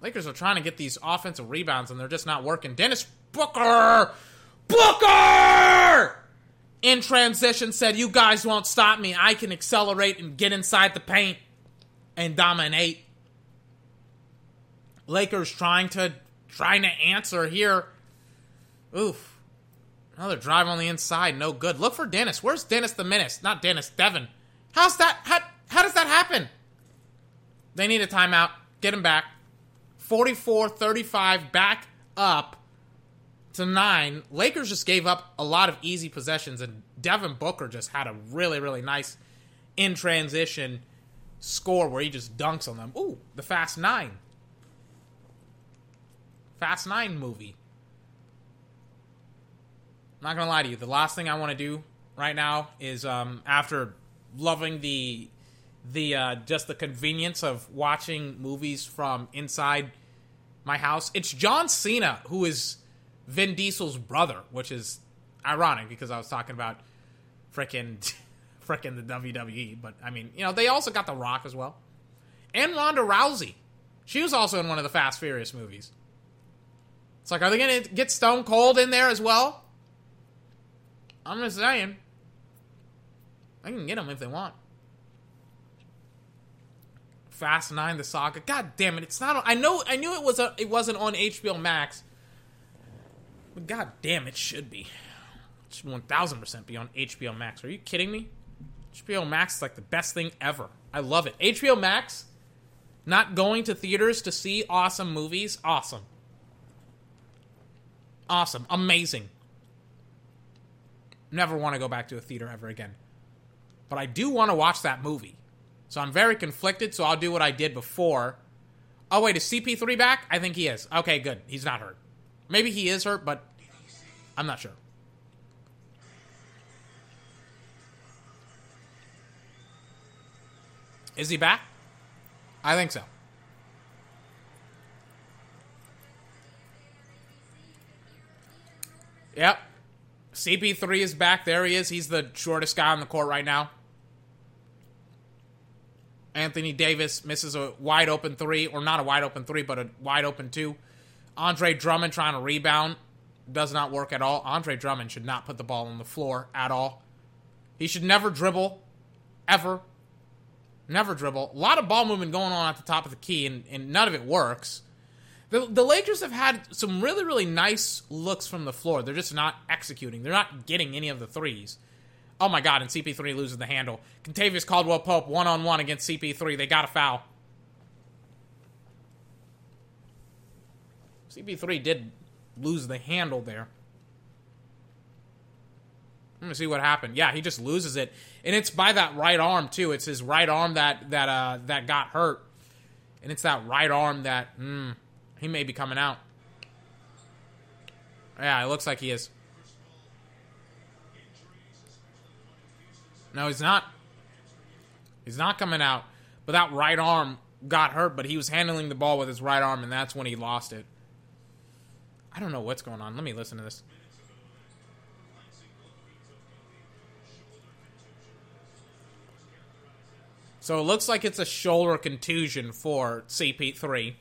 Lakers are trying to get these offensive rebounds, and they're just not working. Dennis Booker! In transition said, you guys won't stop me. I can accelerate and get inside the paint and dominate. Lakers trying to answer here. Oof. Another drive on the inside, no good. Look for Dennis. Where's Dennis the Menace? Not Dennis, Devin. How's that? How does that happen? They need a timeout. Get him back. 44-35 back up to 9. Lakers just gave up a lot of easy possessions, and Devin Booker just had a really, really nice in-transition score where he just dunks on them. Ooh, the Fast 9. Fast 9 movie. I'm not going to lie to you. The last thing I want to do right now is, after loving the convenience of watching movies from inside my house, it's John Cena, who is Vin Diesel's brother, which is ironic because I was talking about frickin' the WWE, but I mean, you know, they also got The Rock as well. And Ronda Rousey. She was also in one of the Fast Furious movies. It's like, are they going to get Stone Cold in there as well? I'm just saying. I can get them if they want. Fast 9, the saga. God damn it! It's not on. I knew it wasn't on HBO Max. But god damn, it should be. It should 1,000% be on HBO Max. Are you kidding me? HBO Max is like the best thing ever. I love it. HBO Max. Not going to theaters to see awesome movies. Awesome. Amazing. Never want to go back to a theater ever again. But I do want to watch that movie. So I'm very conflicted, so I'll do what I did before. Oh, wait, is CP3 back? I think he is. Okay, good. He's not hurt. Maybe he is hurt, but I'm not sure. Is he back? I think so. Yep. CP3 is back. There he is. He's the shortest guy on the court right now. Anthony Davis misses a wide-open three, or not a wide-open three, but a wide-open two. Andre Drummond trying to rebound. Does not work at all. Andre Drummond should not put the ball on the floor at all. He should never dribble, ever. Never dribble. A lot of ball movement going on at the top of the key, and none of it works. The Lakers have had some really, really nice looks from the floor. They're just not executing. They're not getting any of the threes. Oh, my God, and CP3 loses the handle. Kentavious Caldwell-Pope one-on-one against CP3. They got a foul. CP3 did lose the handle there. Let me see what happened. Yeah, he just loses it. And it's by that right arm, too. It's his right arm that got hurt. And it's that right arm that, he may be coming out. Yeah, it looks like he is. No, he's not. He's not coming out. But that right arm got hurt, but he was handling the ball with his right arm, and that's when he lost it. I don't know what's going on. Let me listen to this. So it looks like it's a shoulder contusion for CP3.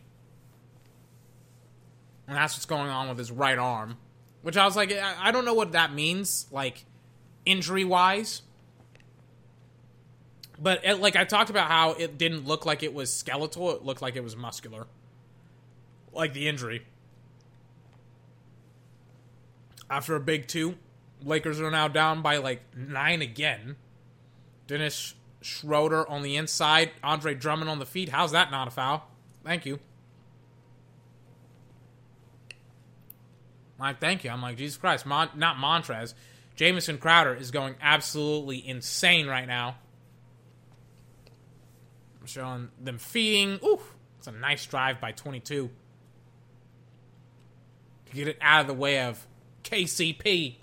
And that's what's going on with his right arm. Which I was like, I don't know what that means, like, injury-wise. But, like, I talked about how it didn't look like it was skeletal. It looked like it was muscular. Like the injury. After a big two, Lakers are now down by, like, 9 again. Dennis Schroeder on the inside. Andre Drummond on the feet. How's that not a foul? Thank you. Like, thank you. I'm like, Jesus Christ. Not Montrez. Jamison Crowder is going absolutely insane right now. Showing them feeding. Ooh, it's a nice drive by 22. To get it out of the way of KCP.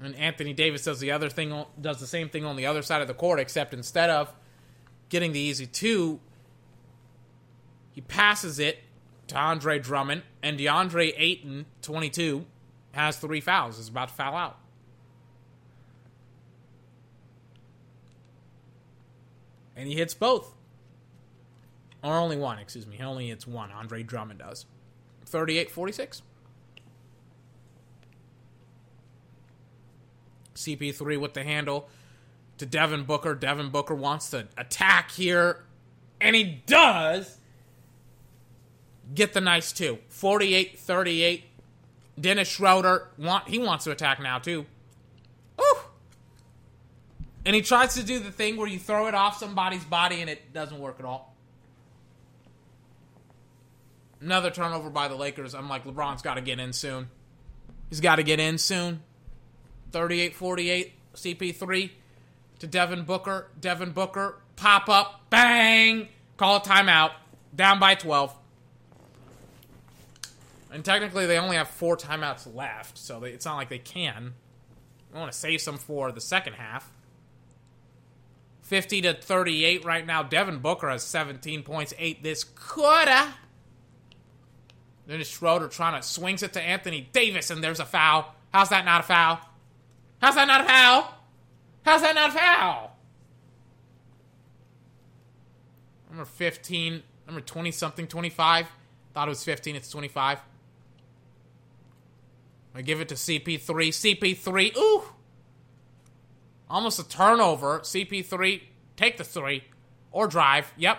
And Anthony Davis does the same thing on the other side of the court, except instead of getting the easy two, he passes it to Andre Drummond, and DeAndre Ayton, 22, has 3 fouls. Is about to foul out. And he hits both. Or only one, excuse me. He only hits one. Andre Drummond does. 38-46. CP3 with the handle to Devin Booker. Devin Booker wants to attack here. And he does get the nice two. 48-38. Dennis Schroeder, he wants to attack now, too. Ooh! And he tries to do the thing where you throw it off somebody's body and it doesn't work at all. Another turnover by the Lakers. I'm like, LeBron's got to get in soon. 38-48 CP3 to Devin Booker. Devin Booker, pop up, bang! Call a timeout. Down by 12. And technically, they only have 4 timeouts left, so it's not like they can. I want to save some for the second half. 50-38 right now. Devin Booker has 17 points, 8 this quarter. Dennis Schroeder trying to swings it to Anthony Davis, and there's a foul. How's that not a foul? How's that not a foul? How's that not a foul? Number 15, number 20-something, 25. Thought it was 15, it's 25. I give it to CP3. CP3, ooh! Almost a turnover. CP3, take the 3. Or drive, yep.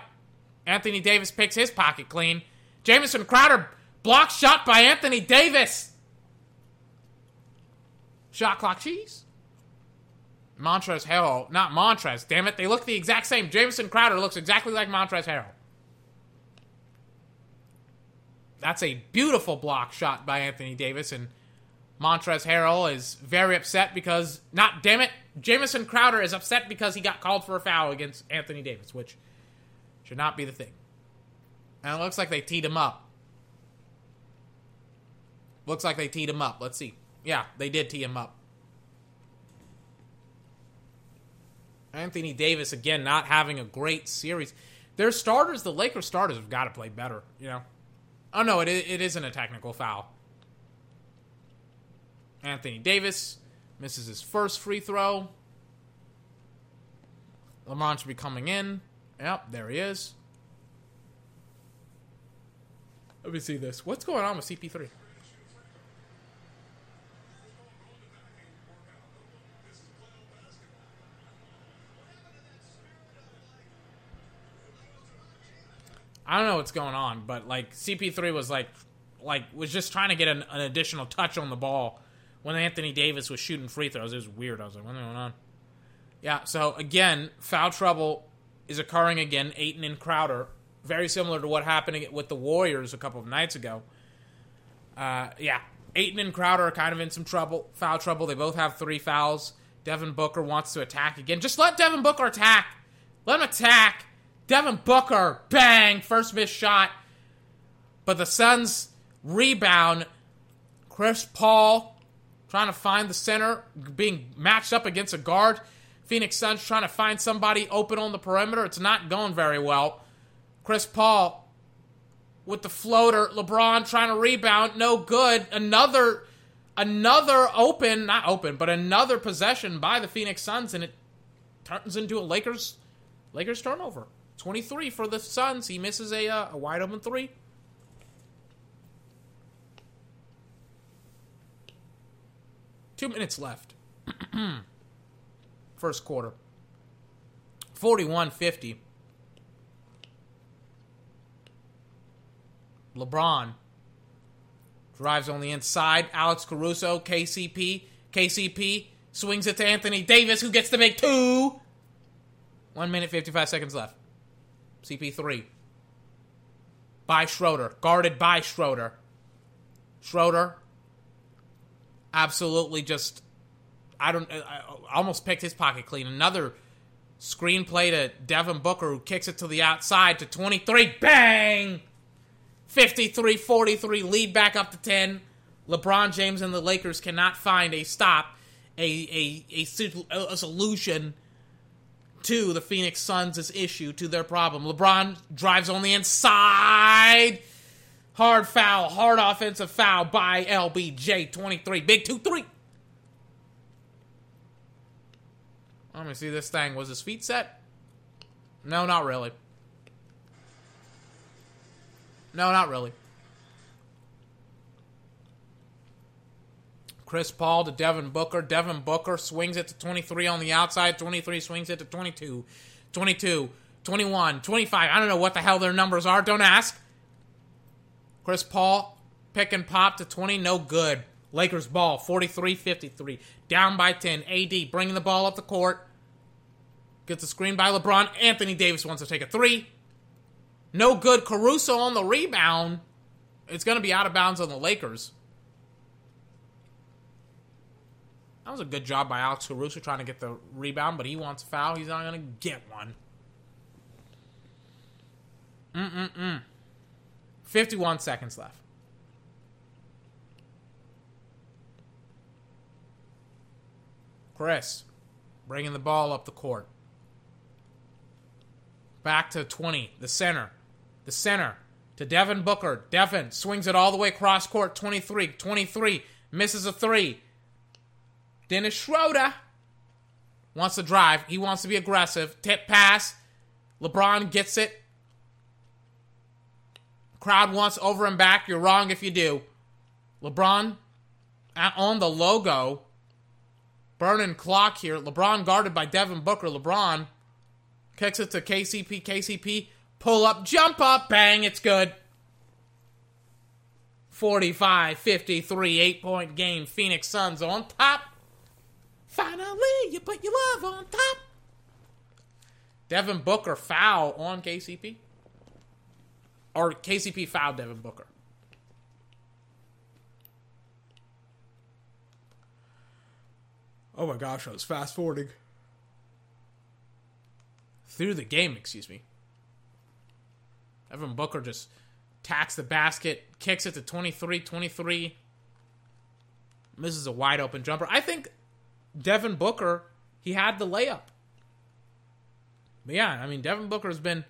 Anthony Davis picks his pocket clean. Jamison Crowder, block shot by Anthony Davis. Shot clock cheese. Montrezl Harrell. Not Montrezl, damn it. They look the exact same. Jamison Crowder looks exactly like Montrezl Harrell. That's a beautiful block shot by Anthony Davis, and Montrezl Harrell is very upset because, not damn it, Jamison Crowder is upset because he got called for a foul against Anthony Davis, which should not be the thing. And it looks like they teed him up. Let's see. Yeah, they did tee him up. Anthony Davis, again, not having a great series. Their starters, the Lakers starters, have got to play better, you know. Oh, no, it isn't a technical foul. Anthony Davis misses his first free throw. LeBron should be coming in. Yep, there he is. Let me see this. What's going on with CP3? I don't know what's going on, but, like, CP3 was, was just trying to get an additional touch on the ball when Anthony Davis was shooting free throws. It was weird. I was like, what's going on? Yeah, so, again, foul trouble is occurring again. Ayton and Crowder, very similar to what happened with the Warriors a couple of nights ago. Ayton and Crowder are kind of in some trouble, foul trouble. They both have 3 fouls. Devin Booker wants to attack again. Just let Devin Booker attack. Let him attack. Devin Booker, bang, first missed shot. But the Suns rebound. Chris Paul trying to find the center, being matched up against a guard. Phoenix Suns trying to find somebody open on the perimeter. It's not going very well. Chris Paul with the floater. LeBron trying to rebound. No good. Another open, not open, but another possession by the Phoenix Suns, and it turns into a Lakers turnover. 23 for the Suns. He misses a wide-open 3. Two minutes left. First quarter. 41-50. LeBron drives on the inside. Alex Caruso, KCP. KCP swings it to Anthony Davis, who gets to make 2. 1 minute, 55 seconds left. CP3. By Schroeder. Guarded by Schroeder. Schroeder absolutely just... I almost picked his pocket clean. Another screenplay to Devin Booker, who kicks it to the outside to 23. Bang! 53-43. Lead back up to 10. LeBron James and the Lakers cannot find a stop, a solution to the Phoenix Suns' issue, to their problem. LeBron drives on the inside. Hard foul. Hard offensive foul by LBJ. 23. Big 2-3. Let me see this thing. Was his feet set? No, not really. Chris Paul to Devin Booker. Devin Booker swings it to 23 on the outside. 23 swings it to 22. 22. 21. 25. I don't know what the hell their numbers are. Don't ask. Chris Paul, pick and pop to 20. No good. Lakers ball. 43-53. Down by 10. AD bringing the ball up the court. Gets a screen by LeBron. Anthony Davis wants to take a three. No good. Caruso on the rebound. It's going to be out of bounds on the Lakers. That was a good job by Alex Caruso trying to get the rebound, but he wants a foul. He's not going to get one. 51 seconds left. Chris bringing the ball up the court. Back to 20. The center to Devin Booker. Devin swings it all the way cross court. 23. Misses a three. Dennis Schroeder wants to drive. He wants to be aggressive. Tip pass. LeBron gets it. Crowd wants over and back. You're wrong if you do. LeBron on the logo. Burning clock here. LeBron guarded by Devin Booker. LeBron kicks it to KCP. KCP, pull up, jump up, bang, it's good. 45-53, 8-point game. Phoenix Suns on top. Finally, you put your love on top. Devin Booker foul on KCP. Or KCP fouled Devin Booker. Oh my gosh, I was fast-forwarding. Through the game, excuse me. Devin Booker just tacks the basket, kicks it to 23. Misses a wide-open jumper. I think Devin Booker, he had the layup. But yeah, I mean, Devin Booker has been...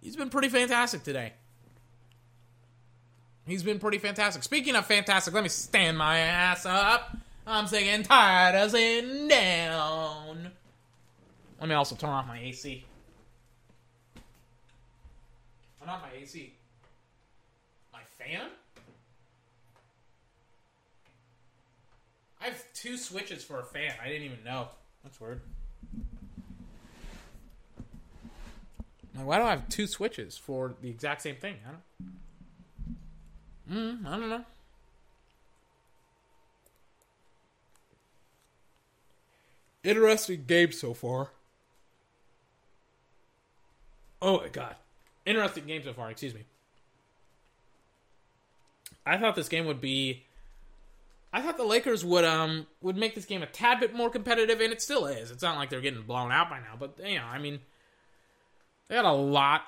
He's been pretty fantastic today. He's been pretty fantastic. Speaking of fantastic, let me stand my ass up. I'm singing tired of sitting down. Let me also turn off my AC. Turn off my AC. My fan? I have two switches for a fan. I didn't even know. That's weird. Like, why do I have two switches for the exact same thing? I don't know. Interesting game so far. Oh my god. Interesting game so far, excuse me. I thought the Lakers would make this game a tad bit more competitive, and it still is. It's not like they're getting blown out by now, but you know, I mean, they got a lot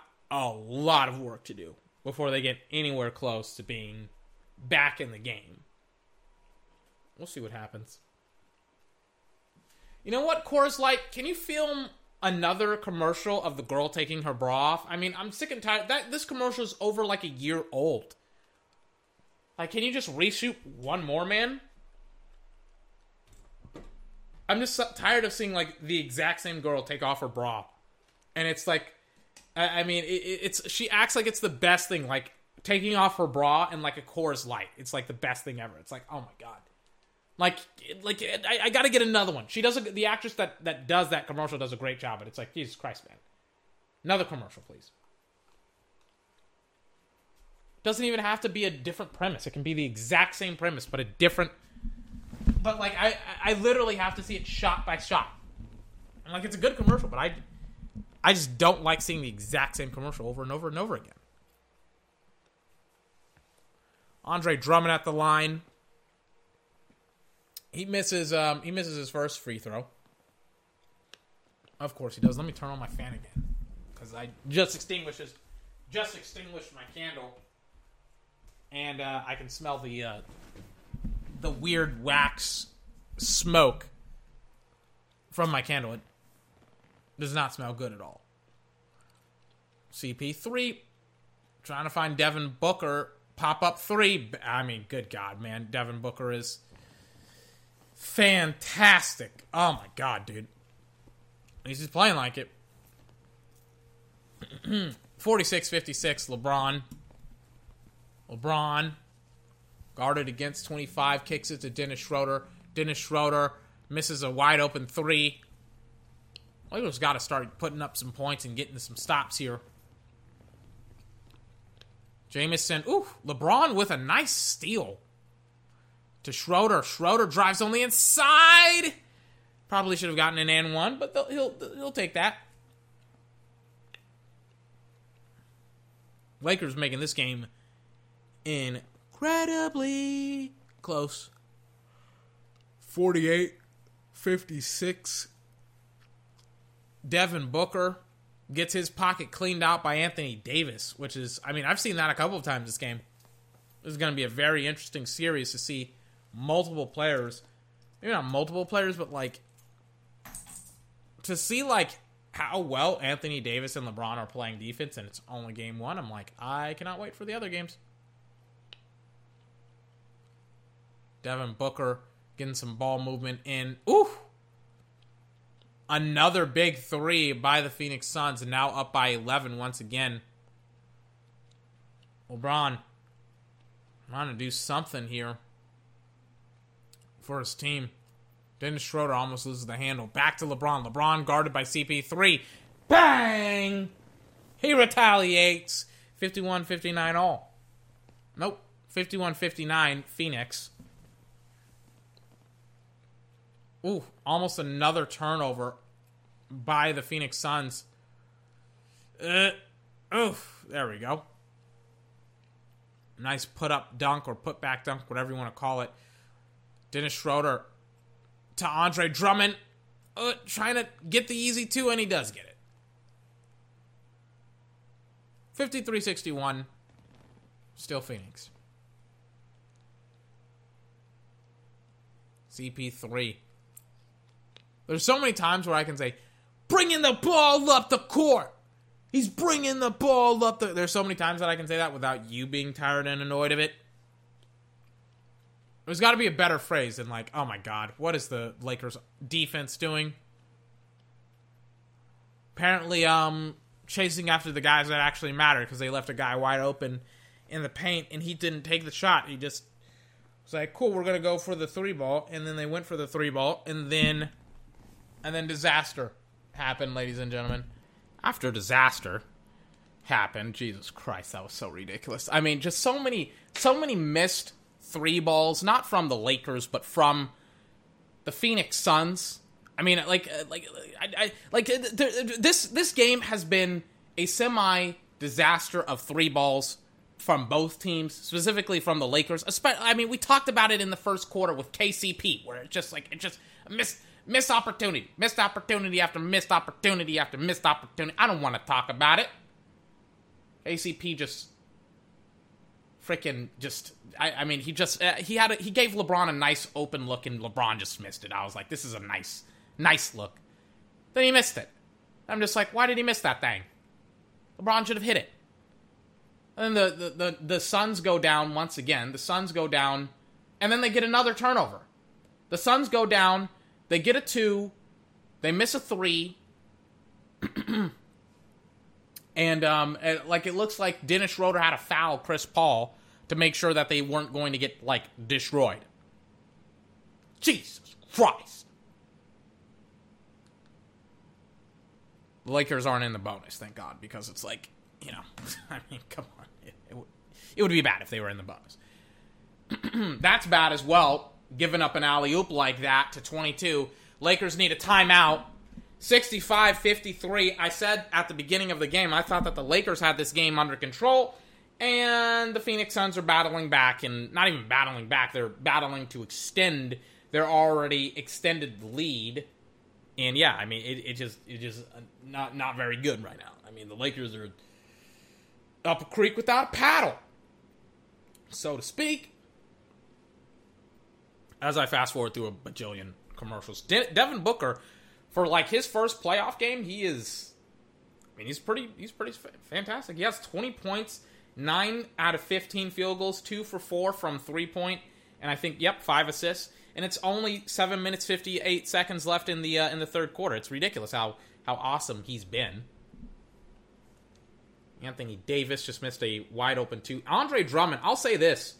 of work to do before they get anywhere close to being back in the game. We'll see what happens. You know what, Coors Light? Can you film another commercial of the girl taking her bra off? I mean, I'm sick and tired. This commercial is over like a year old. Like, can you just reshoot one more, man? I'm just tired of seeing, like, the exact same girl take off her bra. And it's like, I mean, it's she acts like it's the best thing. Like, taking off her bra and, like, a Coors Light. It's, like, the best thing ever. It's like, oh, my God. Like I gotta get another one. The actress that does that commercial does a great job, but it's like, Jesus Christ, man. Another commercial, please. Doesn't even have to be a different premise. It can be the exact same premise, but a different... But, like, I literally have to see it shot by shot. And, like, it's a good commercial, but I just don't like seeing the exact same commercial over and over and over again. Andre Drummond at the line. He misses his first free throw. Of course he does. Let me turn on my fan again, because I just extinguished my candle, and I can smell the weird wax smoke from my candle. It does not smell good at all. CP3 trying to find Devin Booker, pop up three. I mean, good God, man, Devin Booker is fantastic. Oh my god, dude. He's just playing like it. 46-56, LeBron. Guarded against 25. Kicks it to Dennis Schroeder. Dennis Schroeder misses a wide open three. Lakers got to start putting up some points and getting some stops here. Jamison. Ooh, LeBron with a nice steal. To Schroeder. Schroeder drives on the inside. Probably should have gotten an and one, but he'll take that. Lakers making this game incredibly close. 48-56. Devin Booker gets his pocket cleaned out by Anthony Davis, which is, I mean, I've seen that a couple of times this game. This is going to be a very interesting series to see multiple players, maybe not multiple players, but like, to see like how well Anthony Davis and LeBron are playing defense, and it's only game one. I'm like, I cannot wait for the other games. Devin Booker getting some ball movement in. Ooh! Another big three by the Phoenix Suns, and now up by 11 once again. LeBron trying to do something here for his team. Dennis Schroeder almost loses the handle. Back to LeBron. LeBron guarded by CP3. Bang! He retaliates. 51-59 all. Nope. 51-59 Phoenix. Ooh, almost another turnover by the Phoenix Suns. There we go. Nice put-up dunk or put-back dunk, whatever you want to call it. Dennis Schroeder to Andre Drummond. Trying to get the easy two, and he does get it. 53-61. Still Phoenix. CP3. There's so many times where I can say, bringing the ball up the court. He's bringing the ball up the... There's so many times that I can say that without you being tired and annoyed of it. There's got to be a better phrase than like, oh my God, what is the Lakers defense doing? Apparently, chasing after the guys that actually matter because they left a guy wide open in the paint and he didn't take the shot. He just was like, cool, we're going to go for the three ball. And then they went for the three ball and then... And then disaster happened, ladies and gentlemen. After disaster happened, Jesus Christ, that was so ridiculous. I mean, just so many missed three balls, not from the Lakers, but from the Phoenix Suns. I mean, this game has been a semi-disaster of three balls from both teams, specifically from the Lakers. I mean, we talked about it in the first quarter with KCP, where it just missed. Missed opportunity after missed opportunity. I don't want to talk about it. ACP just freaking just... I mean, he just... he gave LeBron a nice open look, and LeBron just missed it. I was like, this is a nice look. Then he missed it. I'm just like, why did he miss that thing? LeBron should have hit it. And then the Suns go down once again. The Suns go down, and then they get another turnover. The Suns go down... They get a two, they miss a three, and like it looks like Dennis Schroeder had to foul Chris Paul to make sure that they weren't going to get like destroyed. Jesus Christ! The Lakers aren't in the bonus, thank God, because it's like, you know, I mean, come on, it would be bad if they were in the bonus. That's bad as well. Giving up an alley-oop like that to 22. Lakers need a timeout. 65-53. I said at the beginning of the game, I thought that the Lakers had this game under control, and the Phoenix Suns are battling back, and not even battling back, they're battling to extend their already extended lead. And yeah, I mean, it just not very good right now. I mean, the Lakers are up a creek without a paddle, so to speak. As I fast forward through a bajillion commercials, Devin Booker, for like his first playoff game, he's pretty fantastic. He has 20 points, 9 out of 15 field goals, 2 for 4 from 3-point, and I think 5 assists. And it's only 7 minutes 58 seconds left in the third quarter. It's ridiculous how awesome he's been. Anthony Davis just missed a wide open 2. Andre Drummond, I'll say this.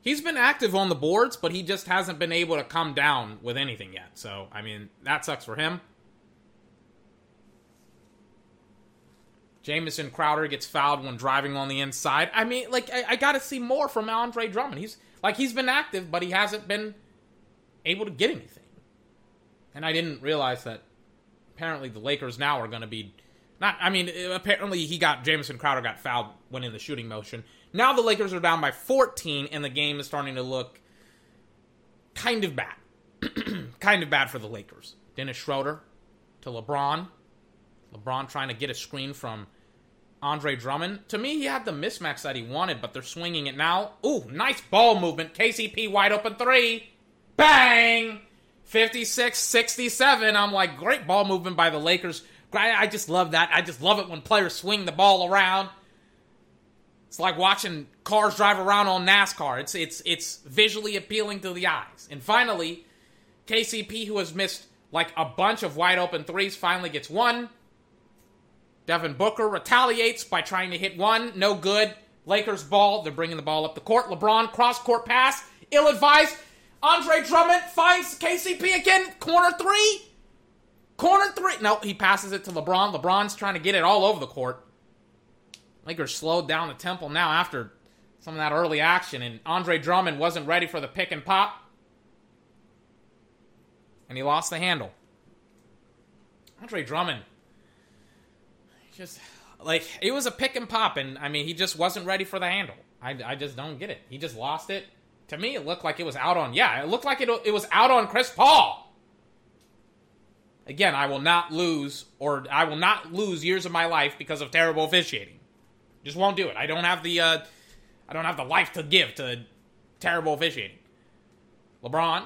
He's been active on the boards, but he just hasn't been able to come down with anything yet. So, I mean, that sucks for him. Jamison Crowder gets fouled when driving on the inside. I mean, like, I got to see more from Andre Drummond. He's been active, but he hasn't been able to get anything. And I didn't realize that apparently the Lakers now are going to be not. I mean, apparently Jamison Crowder got fouled when in the shooting motion. Now the Lakers are down by 14, and the game is starting to look kind of bad. Kind of bad for the Lakers. Dennis Schroeder to LeBron. LeBron trying to get a screen from Andre Drummond. To me, he had the mismatch that he wanted, but they're swinging it now. Ooh, nice ball movement. KCP wide open three. Bang! 56-67. I'm like, great ball movement by the Lakers. I just love that. I just love it when players swing the ball around. It's like watching cars drive around on NASCAR. It's visually appealing to the eyes. And finally, KCP, who has missed like a bunch of wide open threes, finally gets one. Devin Booker retaliates by trying to hit one. No good. Lakers ball. They're bringing the ball up the court. LeBron cross-court pass. Ill-advised. Andre Drummond finds KCP again. Corner three. No, he passes it to LeBron. LeBron's trying to get it all over the court. Lakers slowed down the tempo now after some of that early action. And Andre Drummond wasn't ready for the pick and pop. And he lost the handle. Andre Drummond. Just, like, it was a pick and pop, and, I mean, he just wasn't ready for the handle. I just don't get it. He just lost it. To me, it looked like it was out on, it was out on Chris Paul. Again, I will not lose years of my life because of terrible officiating. Just won't do it. I don't have the life to give to terrible officiating. LeBron,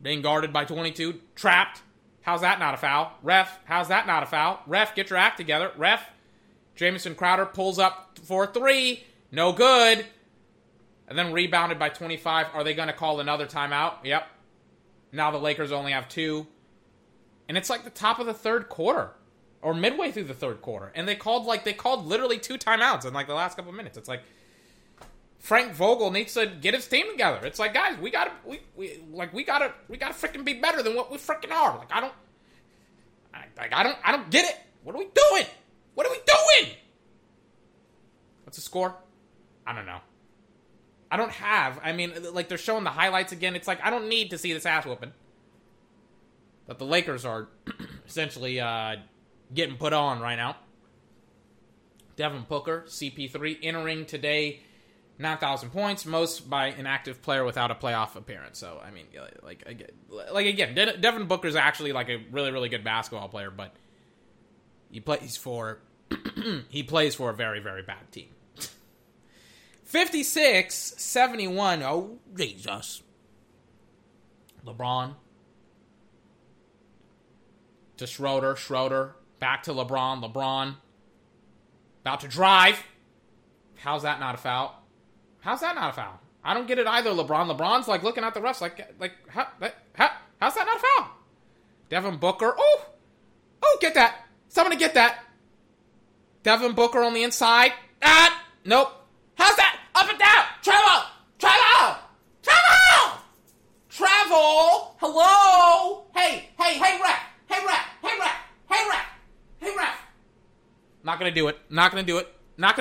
being guarded by 22, trapped. How's that not a foul? Ref, how's that not a foul? Ref, get your act together. Ref, Jamison Crowder pulls up for three. No good. And then rebounded by 25. Are they going to call another timeout? Yep. Now the Lakers only have two. And it's like the top of the third quarter. Or midway through the third quarter. And they called literally two timeouts in like the last couple of minutes. It's like Frank Vogel needs to get his team together. It's like, guys, we gotta freaking be better than what we freaking are. Like, I don't get it. What are we doing? What's the score? I don't know. They're showing the highlights again. It's like, I don't need to see this ass whooping. But the Lakers are essentially getting put on right now. Devin Booker, CP3, entering today. 9,000 points, most by an active player without a playoff appearance. So, I mean, again, Devin Booker's actually like a really, really good basketball player, but he plays for a very, very bad team. 56-71. Oh, Jesus. LeBron to Schroeder. Schroeder back to LeBron. LeBron about to drive. How's that not a foul? How's that not a foul? I don't get it either, LeBron. LeBron's like looking at the refs like how's that not a foul? Devin Booker. Oh, get that. Somebody get that. Devin Booker on the inside. Ah, nope. How's that? Up and down. Travel. Hello. Hey, ref. Not going to do it. Not going to do it. I'm not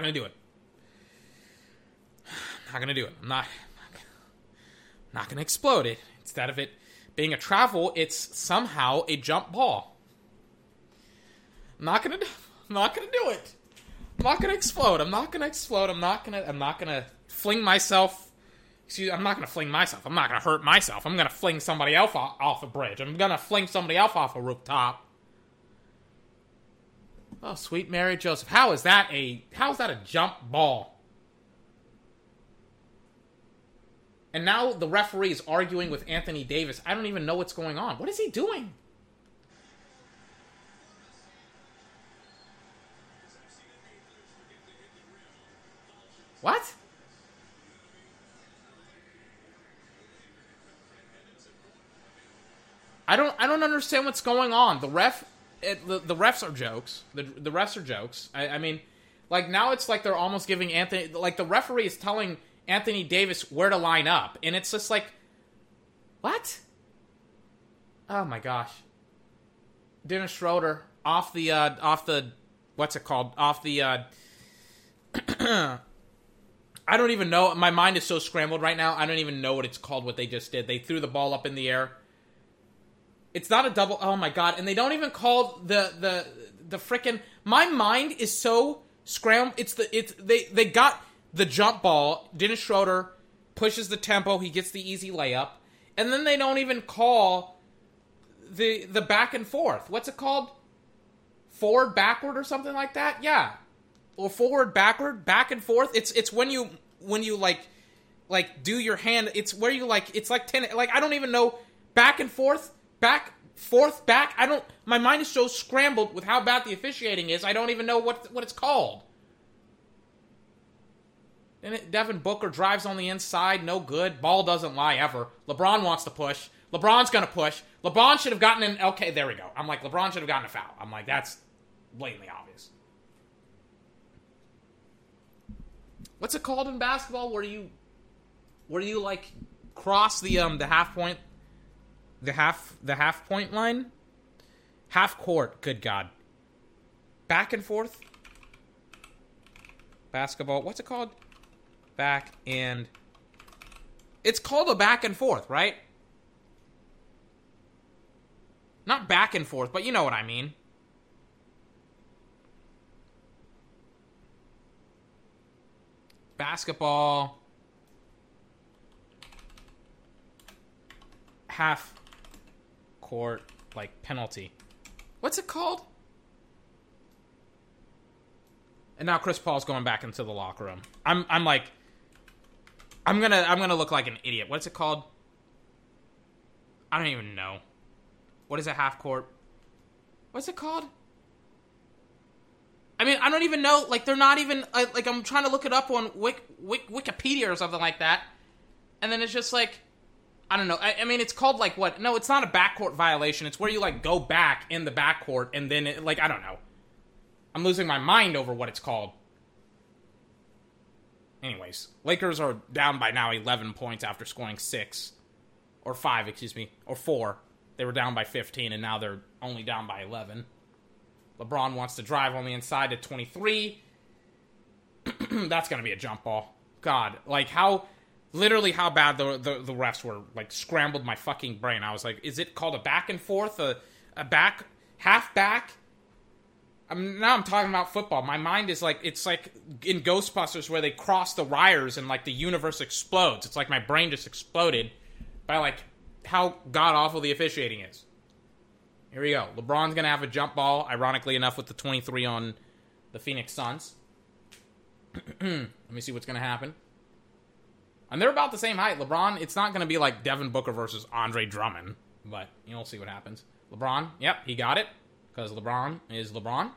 going to explode it. Instead of it being a travel, it's somehow a jump ball. I'm not going to do it. I'm not going to explode. I'm not going to hurt myself. I'm going to fling somebody else off a bridge. I'm going to fling somebody else off a rooftop. Oh, sweet Mary Joseph. How is that a jump ball? And now the referee is arguing with Anthony Davis. I don't even know what's going on. What is he doing? What? I don't understand what's going on. The refs are jokes. I mean, now it's like they're almost giving Anthony... Like, the referee is telling Anthony Davis where to line up. And it's just like... What? Oh, my gosh. Dennis Schroeder off the... What's it called? Off the... I don't even know. My mind is so scrambled right now. I don't even know what it's called, what they just did. They threw the ball up in the air. It's not a double. Oh, my God. And they don't even call the frickin'. My mind is so scrambled. They got the jump ball. Dennis Schroeder pushes the tempo. He gets the easy layup. And then they don't even call the back and forth. What's it called? Forward, backward, or something like that? Yeah. Or forward, backward, back and forth. It's when you like do your hand. It's where you like. It's like tennis. Like I don't even know. Back and forth, back forth, back. I don't. My mind is so scrambled with how bad the officiating is. I don't even know what it's called. And Devin Booker drives on the inside. No good. Ball doesn't lie ever. LeBron wants to push. LeBron's gonna push. LeBron should have gotten an. Okay, there we go. I'm like LeBron should have gotten a foul. I'm like that's blatantly obvious. What's it called in basketball? Where do you like cross the half point line, half court? Good God, back and forth basketball. What's it called? Back and it's called a back and forth, right? Not back and forth, but you know what I mean. Basketball, half court, like penalty. What's it called? And now Chris Paul's going back into the locker room. I'm like, I'm gonna look like an idiot. What's it called? I don't even know. What is a half court? What's it called? I mean, I don't even know, like, they're not even, like, I'm trying to look it up on Wikipedia or something like that, and then it's just, like, I don't know, I mean, it's called, like, what, no, it's not a backcourt violation, it's where you, like, go back in the backcourt, and then, it, like, I don't know, I'm losing my mind over what it's called. Anyways, Lakers are down by now 11 points after scoring 4, they were down by 15, and now they're only down by 11. LeBron wants to drive on the inside to 23. That's going to be a jump ball. God, like how bad the refs were, like scrambled my fucking brain. I was like, is it called a back and forth? A back, half back? Now I'm talking about football. My mind is like, it's like in Ghostbusters where they cross the wires and like the universe explodes. It's like my brain just exploded by like how god-awful the officiating is. Here we go. LeBron's going to have a jump ball, ironically enough, with the 23 on the Phoenix Suns. Let me see what's going to happen. And they're about the same height. LeBron, it's not going to be like Devin Booker versus Andre Drummond, but you'll see what happens. LeBron, yep, he got it, because LeBron is LeBron.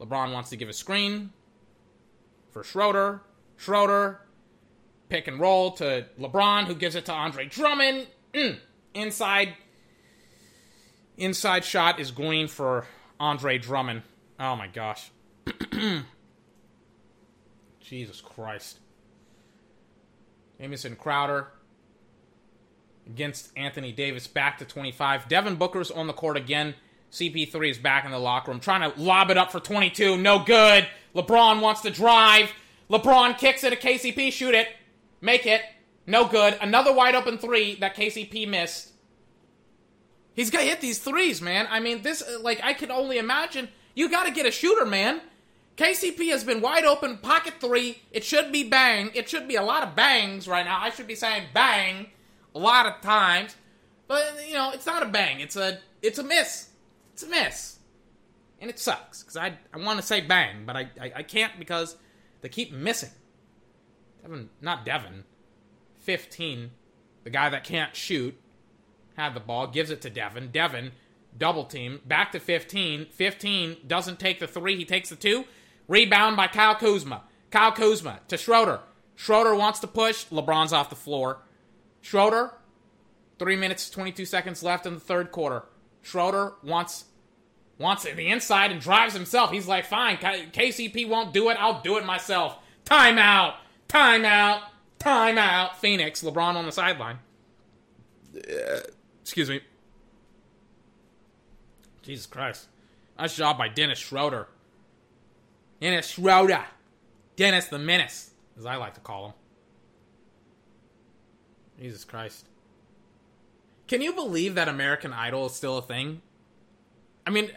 LeBron wants to give a screen for Schroeder. Schroeder, pick and roll to LeBron, who gives it to Andre Drummond. Inside shot is going for Andre Drummond. Oh, my gosh. Jesus Christ. Jamison Crowder against Anthony Davis. Back to 25. Devin Booker's on the court again. CP3 is back in the locker room. Trying to lob it up for 22. No good. LeBron wants to drive. LeBron kicks it to KCP. Shoot it. Make it. No good. Another wide open three that KCP missed. He's got to hit these threes, man. I mean, this, like, I can only imagine. You got to get a shooter, man. KCP has been wide open, pocket three. It should be bang. It should be a lot of bangs right now. I should be saying bang a lot of times. But, you know, it's not a bang. It's a miss. It's a miss. And it sucks, because I want to say bang, but I can't because they keep missing. Not Devin. 15, the guy that can't shoot. Had the ball, gives it to Devin. Devin, double team, back to 15. 15 doesn't take the 3, he takes the 2. Rebound by Kyle Kuzma. Kyle Kuzma to Schroeder. Schroeder wants to push. LeBron's off the floor. Schroeder, 3 minutes, 22 seconds left in the third quarter. Schroeder wants it the inside and drives himself. He's like, fine, KCP won't do it. I'll do it myself. Timeout. Timeout. Timeout. Phoenix, LeBron on the sideline. Excuse me. Jesus Christ. Nice job by Dennis Schroeder. Dennis the Menace. as I like to call him. Jesus Christ. Can you believe that American Idol is still a thing? I mean,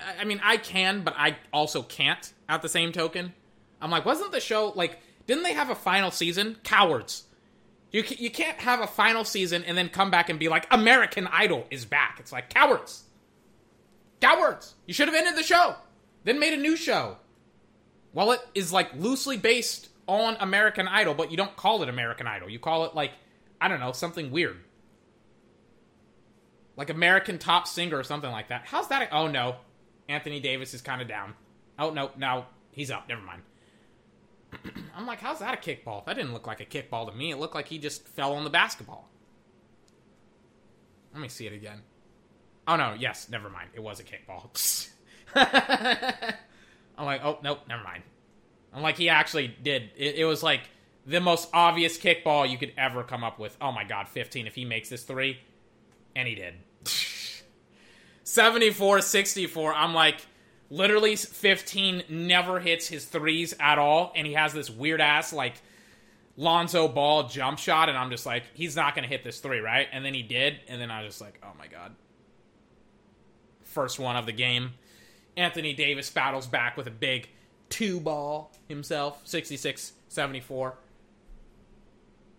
I can, but I also can't at the same token. I'm like, wasn't the show, like, didn't they have a final season? Cowards. You can't have a final season and then come back and be like, American Idol is back. It's like, cowards. Cowards. You should have ended the show, then made a new show. Well, it is, like, loosely based on American Idol, but you don't call it American Idol. You call it, like, I don't know, something weird. Like American Top Singer or something like that. How's that? Oh, no. Anthony Davis is kind of down. Oh, no. No, he's up. Never mind. I'm like, how's that a kickball? That didn't look like a kickball to me. It looked like he just fell on the basketball. Let me see it again. Oh, no. Yes, never mind. It was a kickball. I'm like, oh, nope. Never mind. I'm like, he actually did. It was like the most obvious kickball you could ever come up with. Oh, my God. 15 if he makes this three. And he did. 74-64. I'm like, literally 15 never hits his threes at all. And he has this weird ass, like, Lonzo Ball jump shot. And I'm just like, he's not going to hit this three, right? And then he did. And then I was just like, oh my God. First one of the game. Anthony Davis battles back with a big two ball himself. 66-74.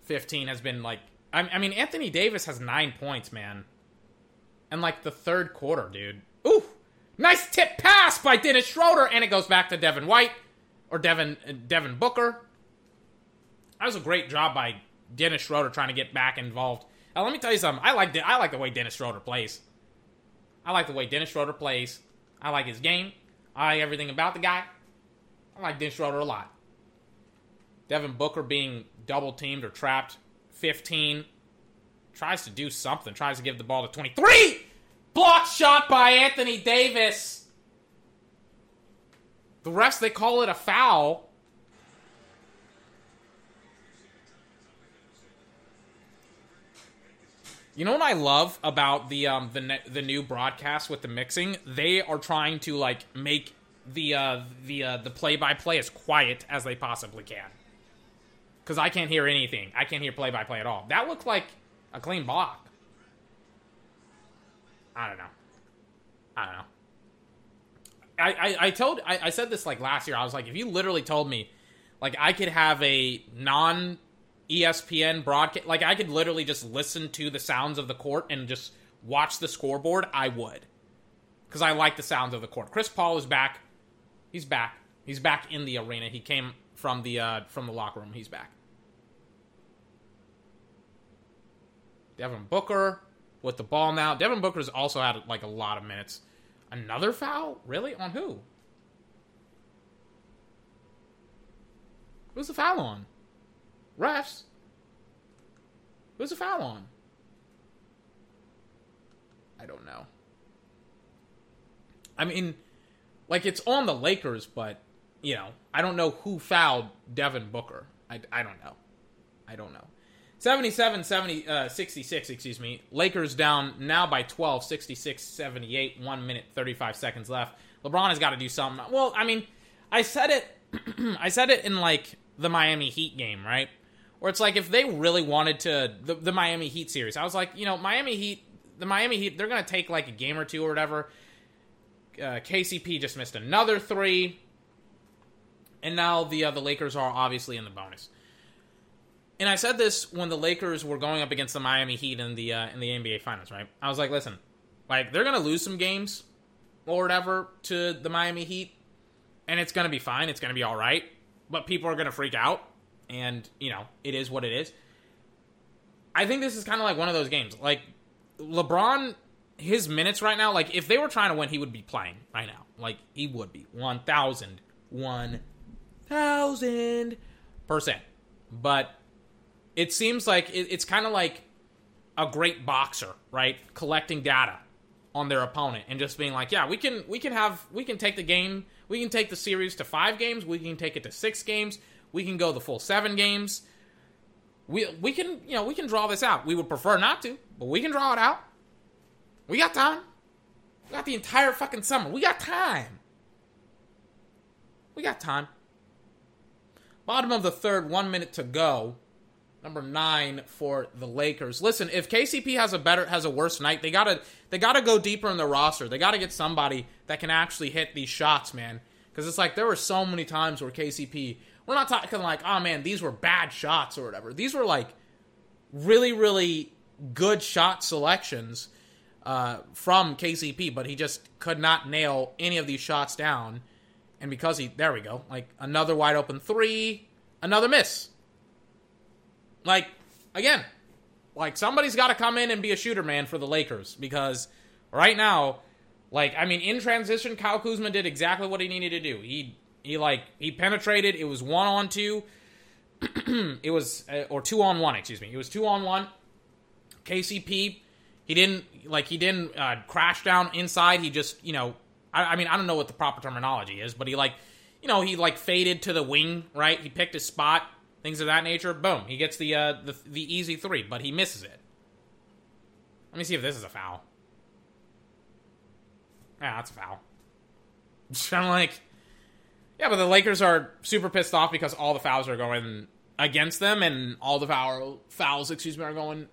15 has been like, I mean, Anthony Davis has 9 points, man. And, like, the third quarter, dude. Ooh! Nice tip pass by Dennis Schroeder, and it goes back to Devin White, or Devin Booker. That was a great job by Dennis Schroeder trying to get back involved. Now, let me tell you something. I like the way Dennis Schroeder plays. I like the way Dennis Schroeder plays. I like his game. I like everything about the guy. I like Dennis Schroeder a lot. Devin Booker being double-teamed or trapped. 15, tries to do something, tries to give the ball to 23, block shot by Anthony Davis. The refs, they call it a foul. You know what I love about the new broadcast with the mixing? They are trying to, like, make the play-by-play as quiet as they possibly can. Because I can't hear anything. I can't hear play-by-play at all. That looked like a clean block. I don't know. I said this, like, last year. I was like, if you literally told me, like, I could have a non-ESPN broadcast, like, I could literally just listen to the sounds of the court and just watch the scoreboard, I would. Because I like the sounds of the court. Chris Paul is back. He's back. He's back in the arena. He came from the locker room. He's back. Devin Booker with the ball now. Devin Booker's also had, like, a lot of minutes. Another foul? Really? On who? Who's the foul on? Refs? Who's the foul on? I don't know. I mean, like, it's on the Lakers, but, you know, I don't know who fouled Devin Booker. I don't know. 66, excuse me. Lakers down now by 12, 66-78, 1 minute, 35 seconds left. LeBron has got to do something. Well, I mean, I said it in, like, the Miami Heat game, right? Where it's like, if they really wanted to, the Miami Heat series, I was like, you know, the Miami Heat, they're going to take, like, a game or two or whatever. KCP just missed another three. And now the Lakers are obviously in the bonus. And I said this when the Lakers were going up against the Miami Heat in the NBA Finals, right? I was like, listen, like, they're going to lose some games or whatever to the Miami Heat, and it's going to be fine. It's going to be all right. But people are going to freak out, and, you know, it is what it is. I think this is kind of like one of those games. Like, LeBron, his minutes right now, like, if they were trying to win, he would be playing right now. Like, he would be 1,000%. But it seems like it's kind of like a great boxer, right? Collecting data on their opponent and just being like, yeah, we can take the game, we can take the series to 5 games, we can take it to 6 games, we can go the full 7 games. We can draw this out. We would prefer not to, but we can draw it out. We got time. We got the entire fucking summer. We got time. Bottom of the third, 1 minute to go. Number 9 for the Lakers. Listen, if KCP has a worse night, they gotta go deeper in the roster. They gotta get somebody that can actually hit these shots, man. Because it's like there were so many times where KCP, we're not talking like, oh man, these were bad shots or whatever. These were like really, really good shot selections from KCP, but he just could not nail any of these shots down. And because there we go, like another wide open three, another miss. Like, again, like somebody's got to come in and be a shooter, man, for the Lakers. Because right now, like, I mean, in transition, Kyle Kuzma did exactly what he needed to do. He penetrated. It was 1-on-2. It was, or 2-on-1, excuse me. It was 2-on-1. KCP, he didn't crash down inside. He just, you know, I mean, I don't know what the proper terminology is, but he faded to the wing, right? He picked his spot, things of that nature. Boom, he gets the easy three, but he misses it. Let me see if this is a foul. Yeah, that's a foul. I'm like, yeah, but the Lakers are super pissed off because all the fouls are going against them, and all the fouls are going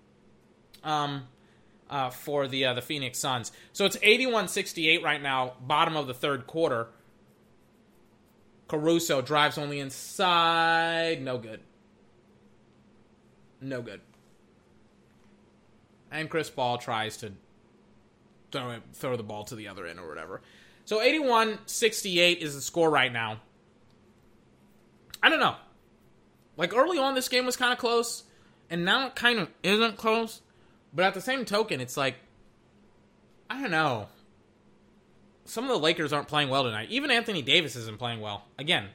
for the Phoenix Suns. So it's 81-68 right now, bottom of the third quarter. Caruso drives only inside. No good. And Chris Paul tries to throw the ball to the other end or whatever. So 81-68 is the score right now. I don't know. Like, early on, this game was kind of close, and now it kind of isn't close. But at the same token, it's like, I don't know. Some of the Lakers aren't playing well tonight. Even Anthony Davis isn't playing well. Again,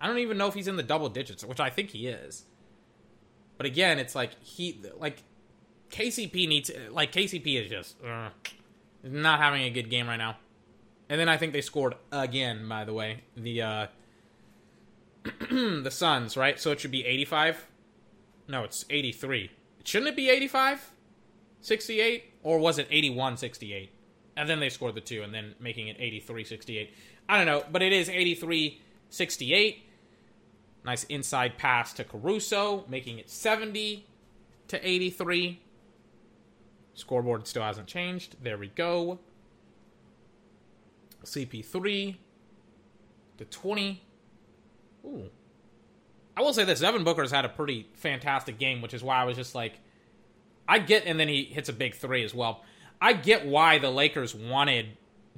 I don't even know if he's in the double digits, which I think he is. But again, it's like KCP is just not having a good game right now. And then I think they scored again, by the way, the the Suns, right? So it should be 85. No, it's 83. Shouldn't it be 85-68? Or was it 81-68? And then they scored the two, and then making it 83-68. I don't know, but it is 83-68. Nice inside pass to Caruso, making it 70-83. Scoreboard still hasn't changed. There we go. CP3 to 20. Ooh. I will say this, Devin Booker's had a pretty fantastic game, which is why I was just like, and then he hits a big three as well. I get why the Lakers wanted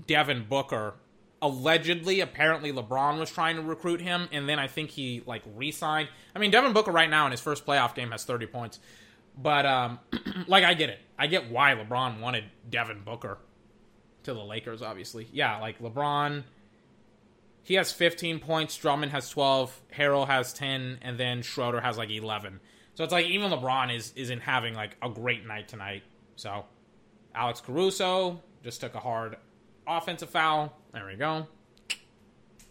Devin Booker. Allegedly, apparently LeBron was trying to recruit him, and then I think he, re-signed. I mean, Devin Booker right now in his first playoff game has 30 points. But, I get it. I get why LeBron wanted Devin Booker to the Lakers, obviously. Yeah, LeBron... He has 15 points, Drummond has 12, Harrell has 10, and then Schroeder has 11. So it's even LeBron isn't having a great night tonight. So Alex Caruso just took a hard offensive foul. There we go.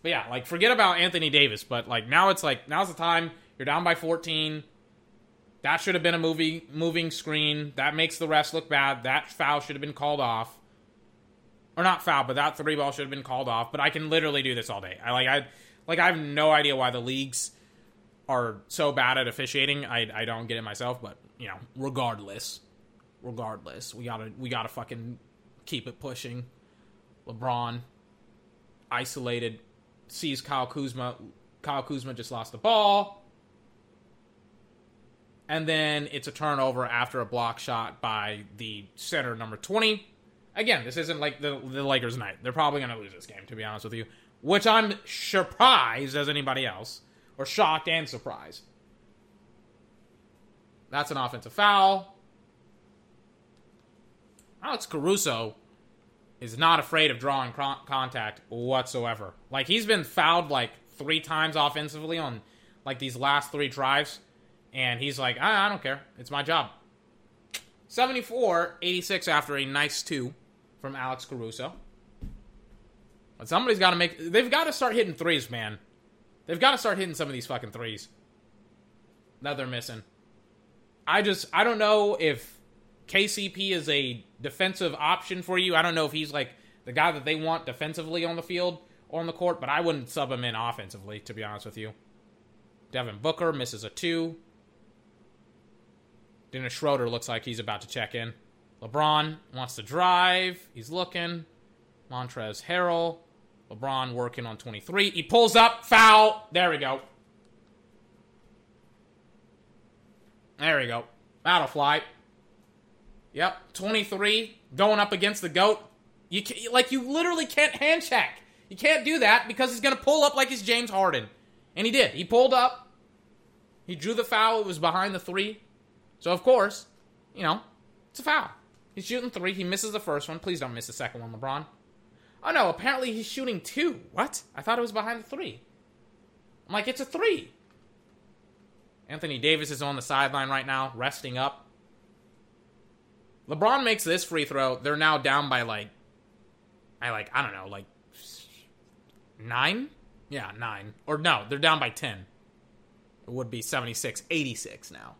But yeah, forget about Anthony Davis, but now it's now's the time. You're down by 14. That should have been a moving screen. That makes the refs look bad. That foul should have been called off. Or not foul, but that three ball should have been called off. But I can literally do this all day. I have no idea why the leagues are so bad at officiating. I don't get it myself, but regardless, we gotta fucking keep it pushing. LeBron isolated, sees Kyle Kuzma. Kyle Kuzma just lost the ball, and then it's a turnover after a block shot by the center, number 20. Again, this isn't the Lakers' night. They're probably going to lose this game, to be honest with you. Which I'm surprised as anybody else. Or shocked and surprised. That's an offensive foul. Alex Caruso is not afraid of drawing contact whatsoever. He's been fouled, 3 times offensively on, these last 3 drives. And he's like, I don't care. It's my job. 74-86 after a nice 2. From Alex Caruso. But somebody's got to they've got to start hitting threes, man. They've got to start hitting some of these fucking threes that they're missing. I don't know if KCP is a defensive option for you. I don't know if he's the guy that they want defensively on the field or on the court, but I wouldn't sub him in offensively, to be honest with you. Devin Booker misses a 2. Dennis Schroeder looks like he's about to check in. LeBron wants to drive. He's looking. Montrezl Harrell. LeBron working on 23. He pulls up. Foul. There we go. That'll fly. Yep. 23. Going up against the GOAT. You literally can't hand check. You can't do that because he's going to pull up like he's James Harden. And he did. He pulled up. He drew the foul. It was behind the 3. So, of course, it's a foul. He's shooting 3. He misses the first one. Please don't miss the second one, LeBron. Oh, no. Apparently, he's shooting 2. What? I thought it was behind the 3. I'm like, it's a 3. Anthony Davis is on the sideline right now, resting up. LeBron makes this free throw. They're now down by, I don't know, 9? Yeah, 9. Or, no, they're down by 10. It would be 76-86 now.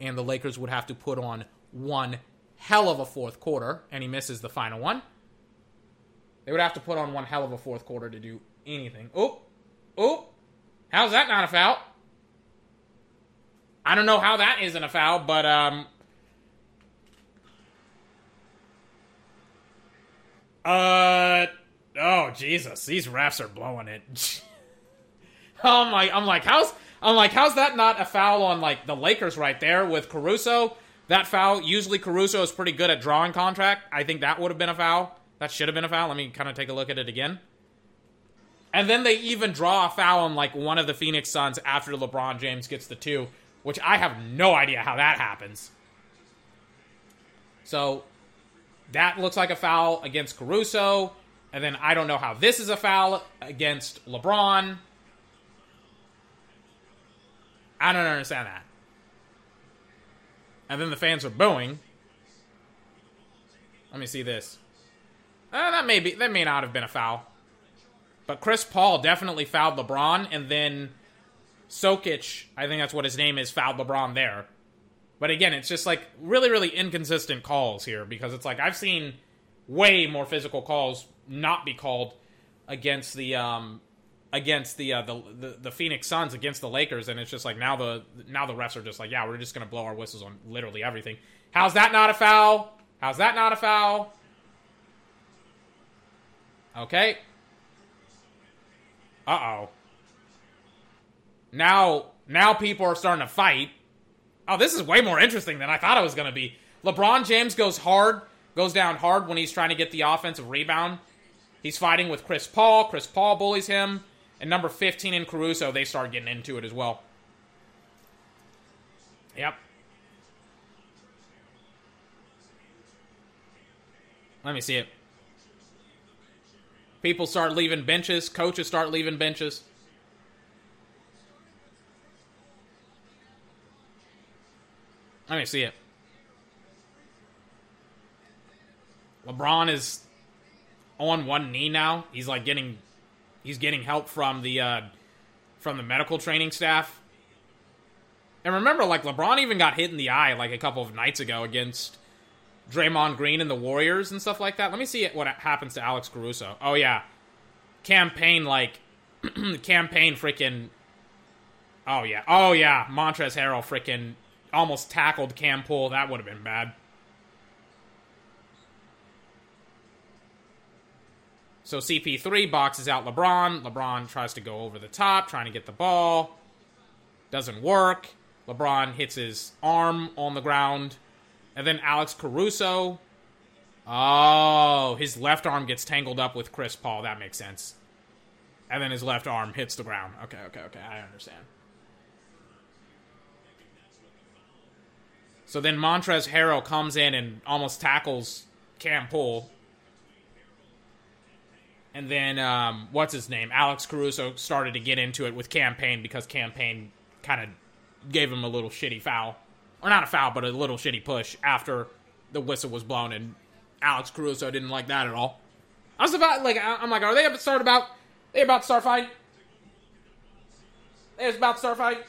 And the Lakers would have to put on one hell of a fourth quarter, and he misses the final one. They would have to put on one hell of a fourth quarter to do anything. Oop. How's that not a foul? I don't know how that isn't a foul, but, oh, Jesus. These refs are blowing it. How's that not a foul on, the Lakers right there with Caruso? That foul, usually Caruso is pretty good at drawing contact. I think that would have been a foul. That should have been a foul. Let me kind of take a look at it again. And then they even draw a foul on, one of the Phoenix Suns after LeBron James gets the 2, which I have no idea how that happens. So, that looks like a foul against Caruso. And then I don't know how this is a foul against LeBron. I don't understand that. And then the fans are booing. Let me see this. That may not have been a foul. But Chris Paul definitely fouled LeBron, and then Jokic, I think that's what his name is, fouled LeBron there. But again, it's just really, really inconsistent calls here, because it's I've seen way more physical calls not be called against the Phoenix Suns against the Lakers, and it's just now the refs are just yeah, we're just gonna blow our whistles on literally everything. How's that not a foul? Okay. Uh-oh. Now people are starting to fight. Oh, this is way more interesting than I thought it was gonna be. LeBron James goes down hard when he's trying to get the offensive rebound. He's fighting with Chris Paul. Chris Paul bullies him. And number 15 in Caruso, they start getting into it as well. Yep. Let me see it. People start leaving benches. Coaches start leaving benches. Let me see it. LeBron is on one knee now. He's getting help from the medical training staff. And remember, LeBron even got hit in the eye a couple of nights ago against Draymond Green and the Warriors and stuff like that. Let me see what happens to Alex Caruso. Oh yeah, Cam Payne freaking. Oh yeah, Montrezl Harrell freaking almost tackled Cam Poole. That would have been bad. So CP3 boxes out LeBron. LeBron tries to go over the top, trying to get the ball. Doesn't work. LeBron hits his arm on the ground. And then Alex Caruso. Oh, his left arm gets tangled up with Chris Paul. That makes sense. And then his left arm hits the ground. Okay. I understand. So then Montrezl Harrell comes in and almost tackles Cam Poole. And then, what's his name? Alex Caruso started to get into it with Cam Payne because Cam Payne kind of gave him a little shitty foul. Or not a foul, but a little shitty push after the whistle was blown, and Alex Caruso didn't like that at all. I was about, are they about to start fighting? They was about to start fighting?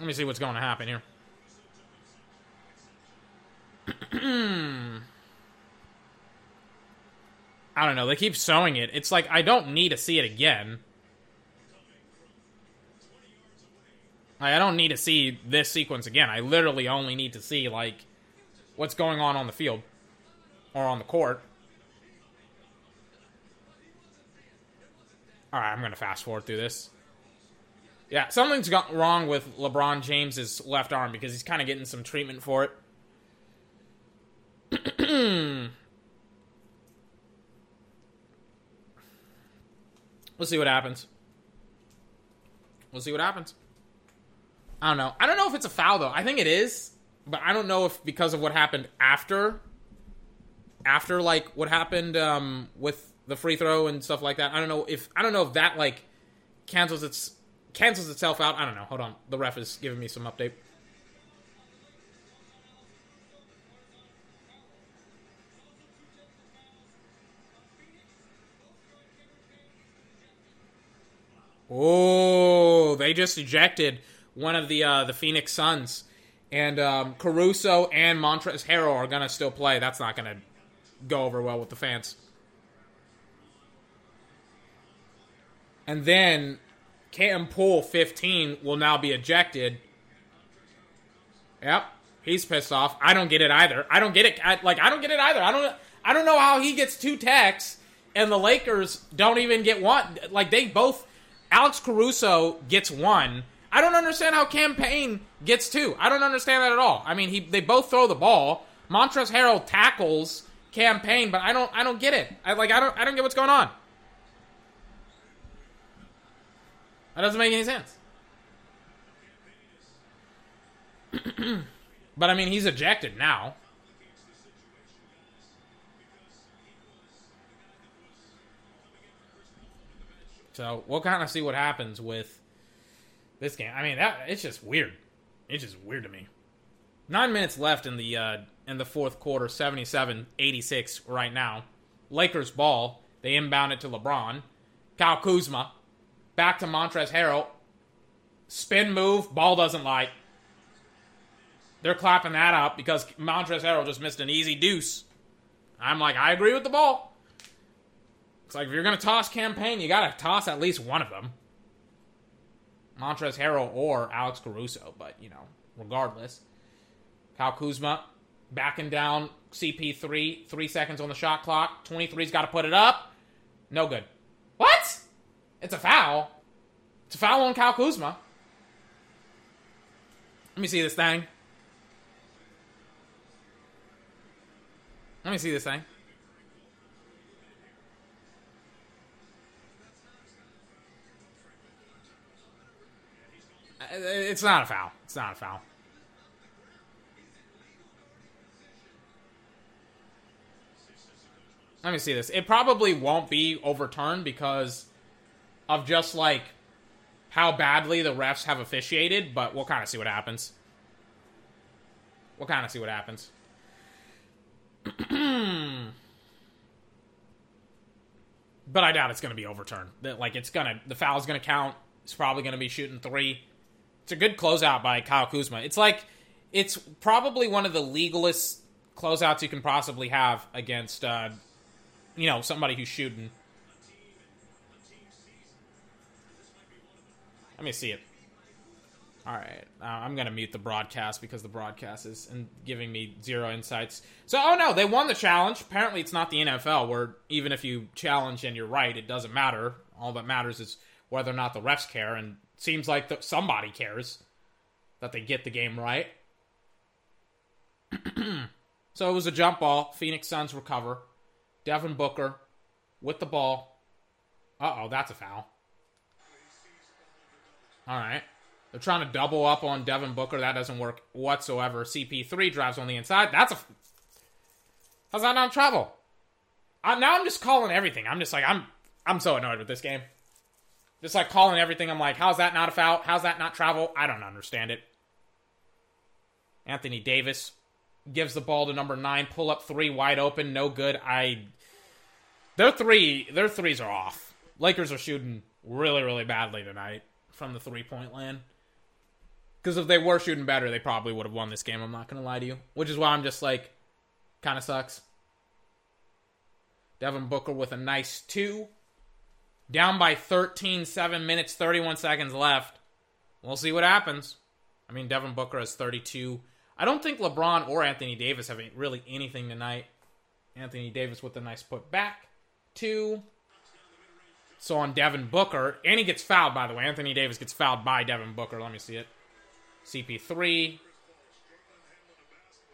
Let me see what's going to happen here. I don't know. They keep showing it. It's like, I don't need to see it again. I don't need to see this sequence again. I literally only need to see, like, what's going on the field. Or on the court. Alright, I'm going to fast forward through this. Yeah, something's wrong with LeBron James's left arm because he's kind of getting some treatment for it. We'll see what happens. We'll see what happens. I don't know. I don't know if it's a foul, though. I think it is, but I don't know if because of what happened after, like, what happened with the free throw and stuff like that. I don't know if that, like, cancels itself out. I don't know. Hold on. The ref is giving me some update. Oh, they just ejected one of the Phoenix Suns. And Caruso and Montrezl Harrell are going to still play. That's not going to go over well with the fans. And then Cam Payne, 15, will now be ejected. Yep, he's pissed off. I don't get it either. I don't get it either. I don't know how he gets 2 techs and the Lakers don't even get one. Like, they both... Alex Caruso gets 1. I don't understand how Cam Payne gets 2. I don't understand that at all. I mean, they both throw the ball. Montrezl Harrell tackles Cam Payne, but I don't get it. I don't get what's going on. That doesn't make any sense. But I mean, he's ejected now. So we'll kind of see what happens with this game. I mean, it's just weird. It's just weird to me. 9 minutes left in the fourth quarter, 77-86 right now. Lakers ball. They inbound it to LeBron. Kyle Kuzma. Back to Montrezl Harrell. Spin move. Ball doesn't light. They're clapping that up because Montrezl Harrell just missed an easy deuce. I'm like, I agree with the ball. It's like, if you're going to toss Cam Payne, you got to toss at least one of them. Montrezl Harrell or Alex Caruso, but, you know, regardless. Kyle Kuzma backing down CP3. 3 seconds on the shot clock. 23's got to put it up. No good. What? It's a foul. It's a foul on Kyle Kuzma. Let me see this thing. It's not a foul. Let me see this. It probably won't be overturned because of just, like, how badly the refs have officiated, but we'll kind of see what happens. But I doubt it's going to be overturned. Like, the foul's going to count. It's probably going to be shooting 3. It's a good closeout by Kyle Kuzma. It's probably one of the legalest closeouts you can possibly have against, somebody who's shooting. Let me see it. All right. I'm going to mute the broadcast because the broadcast is giving me zero insights. So, oh no, they won the challenge. Apparently it's not the NFL where even if you challenge and you're right, it doesn't matter. All that matters is whether or not the refs care, and seems like somebody cares that they get the game right. So it was a jump ball. Phoenix Suns recover. Devin Booker with the ball. Uh-oh, that's a foul. All right. They're trying to double up on Devin Booker. That doesn't work whatsoever. CP3 drives on the inside. How's that not travel? Now I'm just calling everything. I'm just like, I'm so annoyed with this game. Just like calling everything, I'm like, how's that not a foul? How's that not travel? I don't understand it. Anthony Davis gives the ball to number 9. Pull up 3 wide open. No good. Their threes are off. Lakers are shooting really, really badly tonight from the three-point land. Because if they were shooting better, they probably would have won this game. I'm not going to lie to you. Which is why I'm just like, kind of sucks. Devin Booker with a nice two. Down by 13, 7 minutes, 31 seconds left. We'll see what happens. I mean, Devin Booker has 32. I don't think LeBron or Anthony Davis have really anything tonight. Anthony Davis with a nice put back. Two. So on Devin Booker. And he gets fouled, by the way. Anthony Davis gets fouled by Devin Booker. Let me see it. CP3.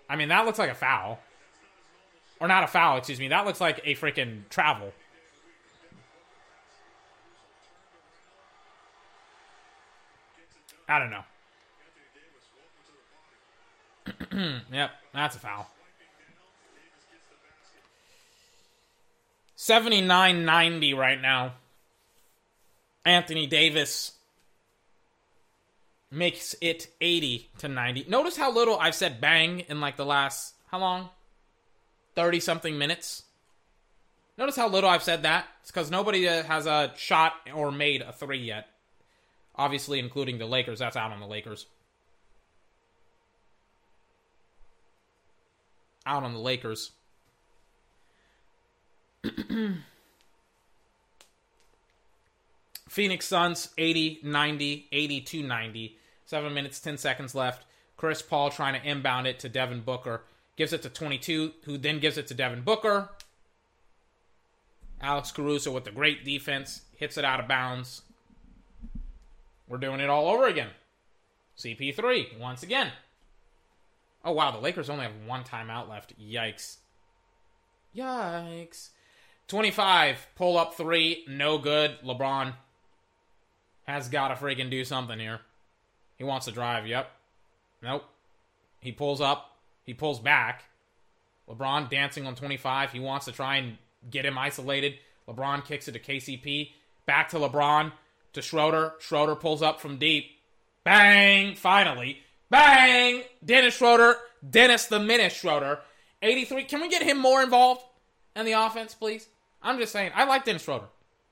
I mean, that looks like a foul. Or not a foul, excuse me. That looks like a freaking travel. I don't know. Yep, that's a foul. 79-90 right now. Anthony Davis makes it 80-90. Notice how little I've said bang in like the last, how long? 30-something minutes. Notice how little I've said that. It's because nobody has a shot or made a three yet. Obviously, including the Lakers. That's out on the Lakers. Out on the Lakers. Phoenix Suns, 80-90, 82-90. 7 minutes, 10 seconds left. Chris Paul trying to inbound it to Devin Booker. Gives it to 22, who then gives it to Devin Booker. Alex Caruso with the great defense. Hits it out of bounds. We're doing it all over again. CP3, once again. Oh, wow, the Lakers only have one timeout left. Yikes. Yikes. 25, pull-up three, no good. LeBron has got to freaking do something here. He wants to drive, yep. Nope. He pulls up. He pulls back. LeBron dancing on 25. He wants to try and get him isolated. LeBron kicks it to KCP. Back to LeBron. To Schroeder. Schroeder pulls up from deep. Bang! Finally. Bang! Dennis Schroeder. Dennis the Menace Schroeder. 83. Can we get him more involved in the offense, please? I'm just saying. I like Dennis Schroeder.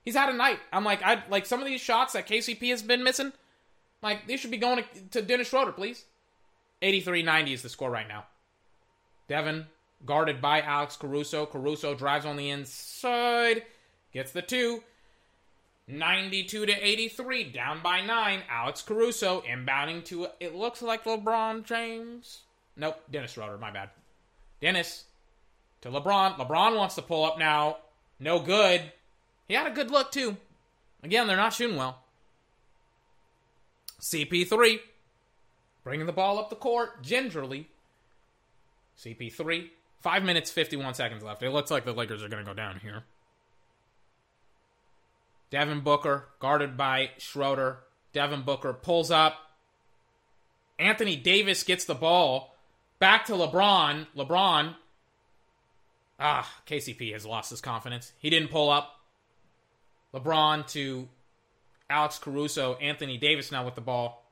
He's had a night. I'm like, I like some of these shots that KCP has been missing. Like, they should be going to Dennis Schroeder, please. 83-90 is the score right now. Devin guarded by Alex Caruso. Caruso drives on the inside. Gets the two. 92-83, down by 9. Alex Caruso inbounding to, it looks like LeBron James. Nope, Dennis Schroeder, my bad. Dennis to LeBron. LeBron wants to pull up now. No good. He had a good look, too. Again, they're not shooting well. CP3, bringing the ball up the court, gingerly. CP3, 5 minutes, 51 seconds left. It looks like the Lakers are going to go down here. Devin Booker, guarded by Schroeder. Devin Booker pulls up. Anthony Davis gets the ball. Back to LeBron. LeBron. Ah, KCP has lost his confidence. He didn't pull up. LeBron to Alex Caruso. Anthony Davis now with the ball.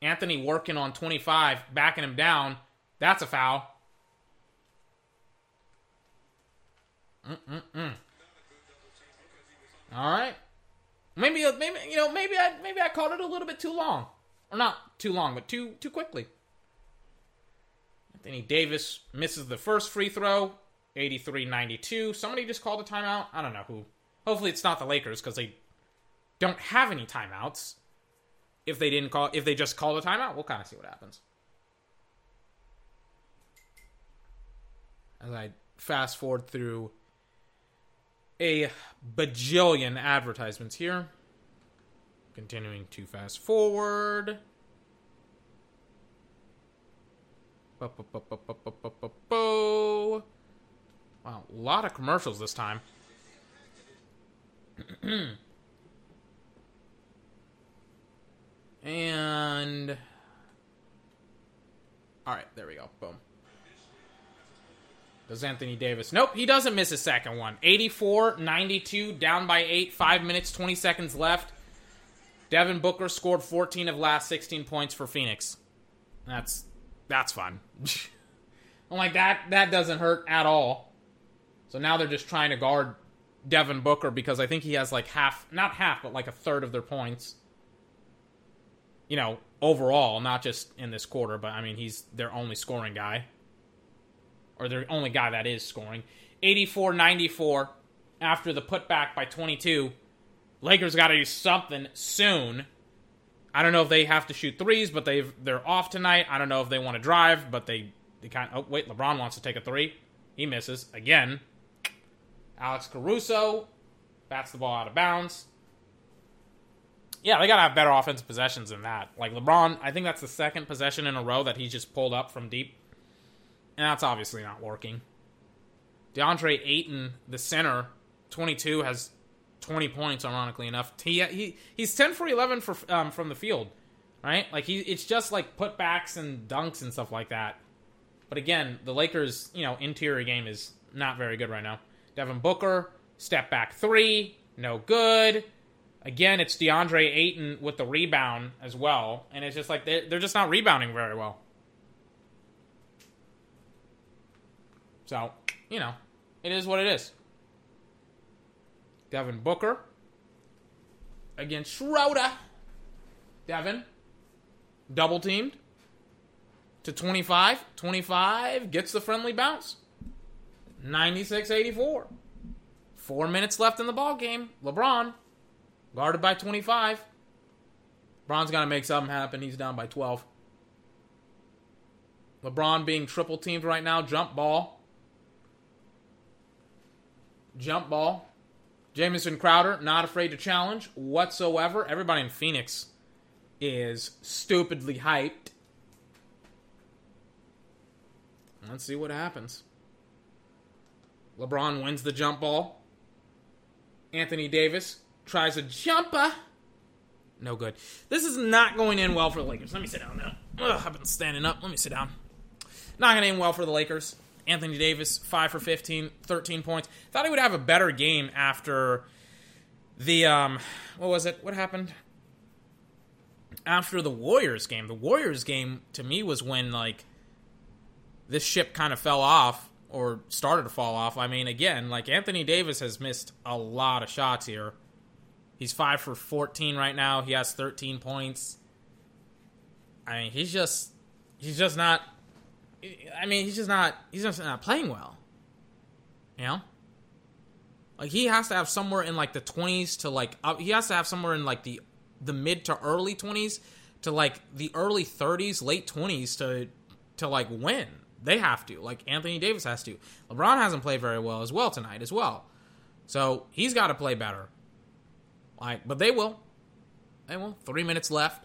Anthony working on 25, backing him down. That's a foul. All right, maybe I called it a little bit too long, or not too long, but too quickly. Anthony Davis misses the first free throw, 83-92. Somebody just called a timeout. I don't know who. Hopefully it's not the Lakers because they don't have any timeouts. If they just called a timeout, we'll kind of see what happens. As I fast forward through a bajillion advertisements here. Continuing to fast forward. Wow, a lot of commercials this time. And all right, there we go. Boom. Does Anthony Davis? Nope, he doesn't miss his second one. 84-92, down by 8, 5 minutes, 20 seconds left. Devin Booker scored 14 of last 16 points for Phoenix. That's fun. I'm like, that doesn't hurt at all. So now they're just trying to guard Devin Booker because I think he has like half, not half, but like a third of their points. You know, overall, not just in this quarter, but I mean, he's their only scoring guy. Or the only guy that is scoring. 84-94 after the putback by 22. Lakers got to do something soon. I don't know if they have to shoot threes, but they're off tonight. I don't know if they want to drive, but they kind of... Oh, wait, LeBron wants to take a three. He misses again. Alex Caruso bats the ball out of bounds. Yeah, they got to have better offensive possessions than that. Like, LeBron, I think that's the second possession in a row that he just pulled up from deep. And that's obviously not working. DeAndre Ayton, the center, 22, has 20 points, ironically enough. He's 10 for 11 from the field, right? Like, it's just, like, putbacks and dunks and stuff like that. But, again, the Lakers, you know, interior game is not very good right now. Devin Booker, step back three, no good. Again, it's DeAndre Ayton with the rebound as well. And it's just like they're just not rebounding very well. So, you know, it is what it is. Devin Booker against Schroeder. Devin, double teamed to 25. 25 gets the friendly bounce. 96-84. 4 minutes left in the ball game. LeBron. Guarded by 25. LeBron's got to make something happen. He's down by 12. LeBron being triple teamed right now. Jump ball. Jamison Crowder, not afraid to challenge whatsoever. Everybody in Phoenix is stupidly hyped. Let's see what happens. LeBron wins the jump ball. Anthony Davis tries a jumper. No good. This is not going in well for the Lakers. Let me sit down now. Ugh, I've been standing up. Let me sit down. Not going to end well for the Lakers. Anthony Davis, 5 for 15, 13 points. Thought he would have a better game after the, what was it? What happened? After the Warriors game. The Warriors game, to me, was when, like, this ship kind of fell off or started to fall off. I mean, again, like, Anthony Davis has missed a lot of shots here. He's 5 for 14 right now. He has 13 points. I mean, he's just not, I mean, he's just not playing well. You know? Like, he has to have somewhere in, like, the 20s to, like, up, he has to have somewhere in, like, the mid to early 20s to, like, the early 30s, late 20s to like, win. They have to. Like, Anthony Davis has to. LeBron hasn't played very well as well tonight as well. So, he's got to play better. Like, but they will. 3 minutes left.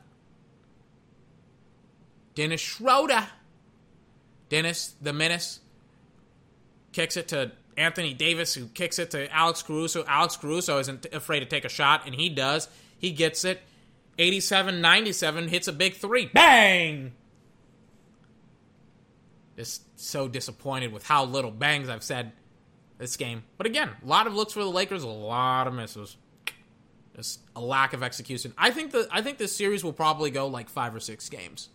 Dennis Schroeder. Dennis, the menace, kicks it to Anthony Davis, who kicks it to Alex Caruso. Alex Caruso isn't afraid to take a shot, and he does. He gets it. 87-97, hits a big three. Bang! Just so disappointed with how little bangs I've said this game. But again, a lot of looks for the Lakers, a lot of misses. Just a lack of execution. I think this series will probably go like 5 or 6 games.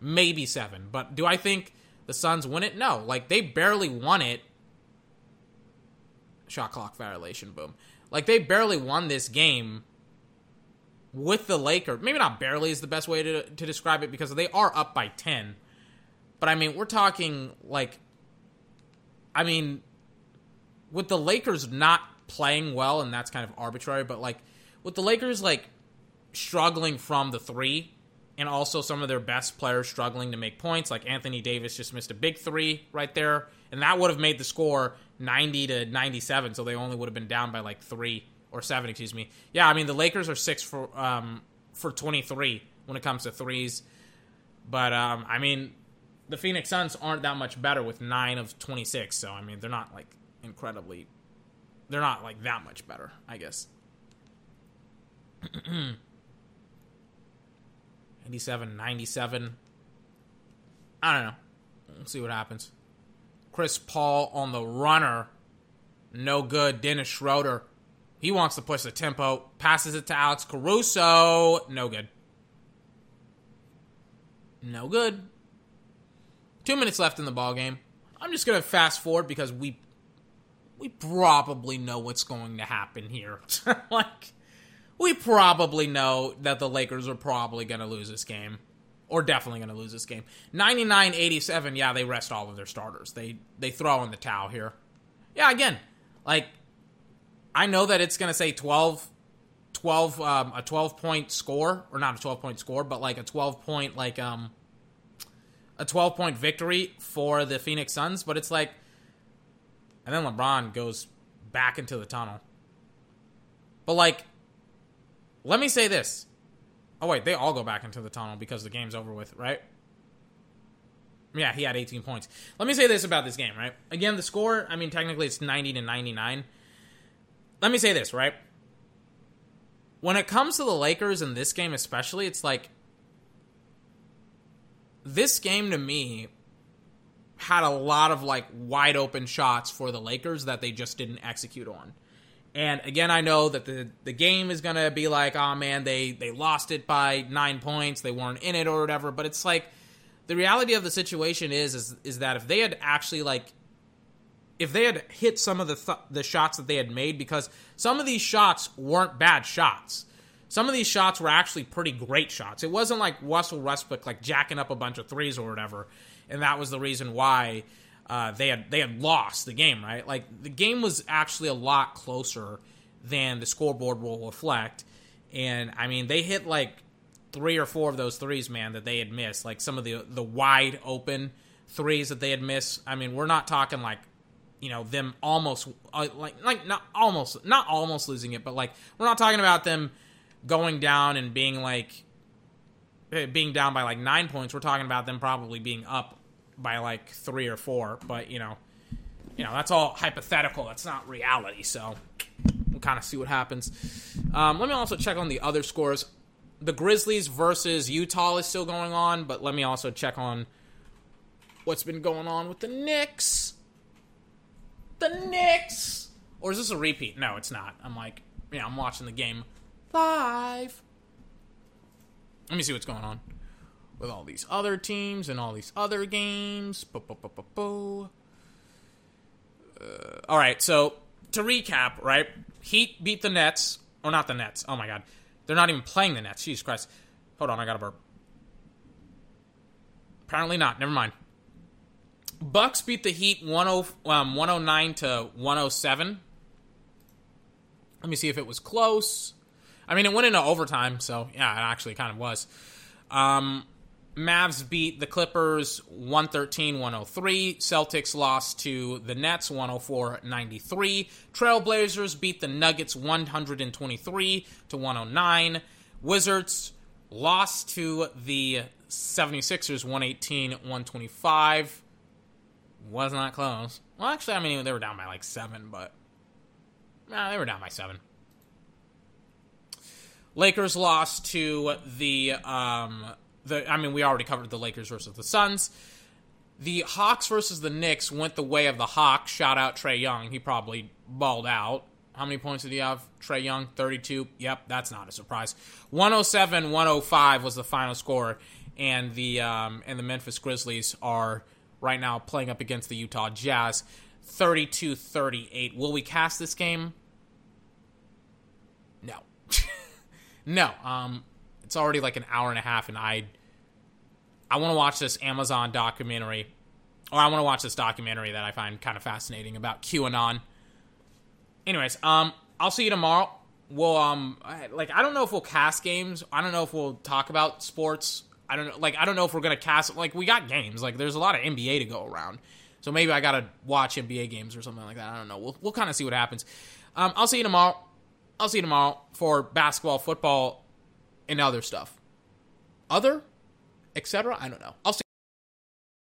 Maybe 7. But do I think the Suns win it? No. Like, they barely won it. Shot clock violation, boom. Like, they barely won this game with the Lakers. Maybe not barely is the best way to describe it, because they are up by 10. But, I mean, we're talking, like... I mean, with the Lakers not playing well, and that's kind of arbitrary, but, like... With the Lakers, like, struggling from the three, and also some of their best players struggling to make points, like Anthony Davis just missed a big three right there, and that would have made the score 90-97, so they only would have been down by, like, 3 or 7, excuse me. Yeah, I mean, the Lakers are 6 for 23 when it comes to threes, but, I mean, the Phoenix Suns aren't that much better with 9 of 26, so, I mean, they're not, like, incredibly, they're not, like, that much better, I guess. 87-97. I don't know. We'll see what happens. Chris Paul on the runner. No good. Dennis Schroeder. He wants to push the tempo. Passes it to Alex Caruso. No good. 2 minutes left in the ballgame. I'm just going to fast forward because we probably know what's going to happen here. Like... We probably know that the Lakers are probably going to lose this game. Or definitely going to lose this game. 99-87, yeah, they rest all of their starters. They throw in the towel here. yeah, again, like, I know that it's going to say 12, a 12-point score, or not a 12-point score, but like a 12-point, like, a 12-point victory for the Phoenix Suns, but it's like, and then LeBron goes back into the tunnel. But, like, let me say this. Oh, wait, they all go back into the tunnel because the game's over with, right? Yeah, he had 18 points. Let me say this about this game, right? Again, the score, I mean, technically it's 90-99. Let me say this, right? When it comes to the Lakers in this game especially, it's like, this game to me had a lot of, like, wide open shots for the Lakers that they just didn't execute on. And again, I know that the game is going to be like, oh man, they lost it by 9 points. They weren't in it or whatever. But it's like, the reality of the situation is that if they had actually, like, if they had hit some of the shots that they had made, because some of these shots weren't bad shots. Some of these shots were actually pretty great shots. It wasn't like Russell Westbrook, like, jacking up a bunch of threes or whatever. And that was the reason why they had lost the game, right? Like, the game was actually a lot closer than the scoreboard will reflect. And, I mean, they hit, like, 3 or 4 of those threes, man, that they had missed. Like, some of the wide-open threes that they had missed. I mean, we're not talking, like, you know, them almost, like not almost losing it, but, like, we're not talking about them going down and being, like, being down by, like, 9 points. We're talking about them probably being up by, like, 3 or 4. But, you know, that's all hypothetical. That's not reality. So we'll kind of see what happens. Let me also check on the other scores. The Grizzlies versus Utah is still going on, but let me also check on what's been going on with the Knicks. The Knicks! Or is this a repeat? No, it's not. I'm like, yeah, I'm watching the game live. Let me see what's going on with all these other teams and all these other games. All right, so to recap, right? Heat beat the Nets. Or not the Nets. Oh, my God. They're not even playing the Nets. Jesus Christ. Hold on, I got a burp. Apparently not. Never mind. Bucks beat the Heat 109-107. Let me see if it was close. I mean, it went into overtime, so, yeah, it actually kind of was. Mavs beat the Clippers 113-103. Celtics lost to the Nets 104-93. Trailblazers beat the Nuggets 123-109. Wizards lost to the 76ers 118-125. Was not close. Well, actually, I mean, they were down by like 7, but... Nah, they were down by 7. Lakers lost to we already covered the Lakers versus the Suns. The Hawks versus the Knicks went the way of the Hawks. Shout out Trey Young. He probably balled out. How many points did he have? Trey Young, 32. Yep, that's not a surprise. 107-105 was the final score, and the Memphis Grizzlies are right now playing up against the Utah Jazz, 32-38. Will we cast this game? No. No, it's already like an hour and a half, and I want to watch this Amazon documentary, or I want to watch this documentary that I find kind of fascinating about QAnon. Anyways, I'll see you tomorrow. We'll, I don't know if we'll cast games. I don't know if we'll talk about sports. I don't know, I don't know if we're going to cast, we got games. There's a lot of NBA to go around. So maybe I got to watch NBA games or something like that. I don't know. We'll kind of see what happens. I'll see you tomorrow. I'll see you tomorrow for basketball, football, and other stuff. Other? Etc.? I don't know. I'll see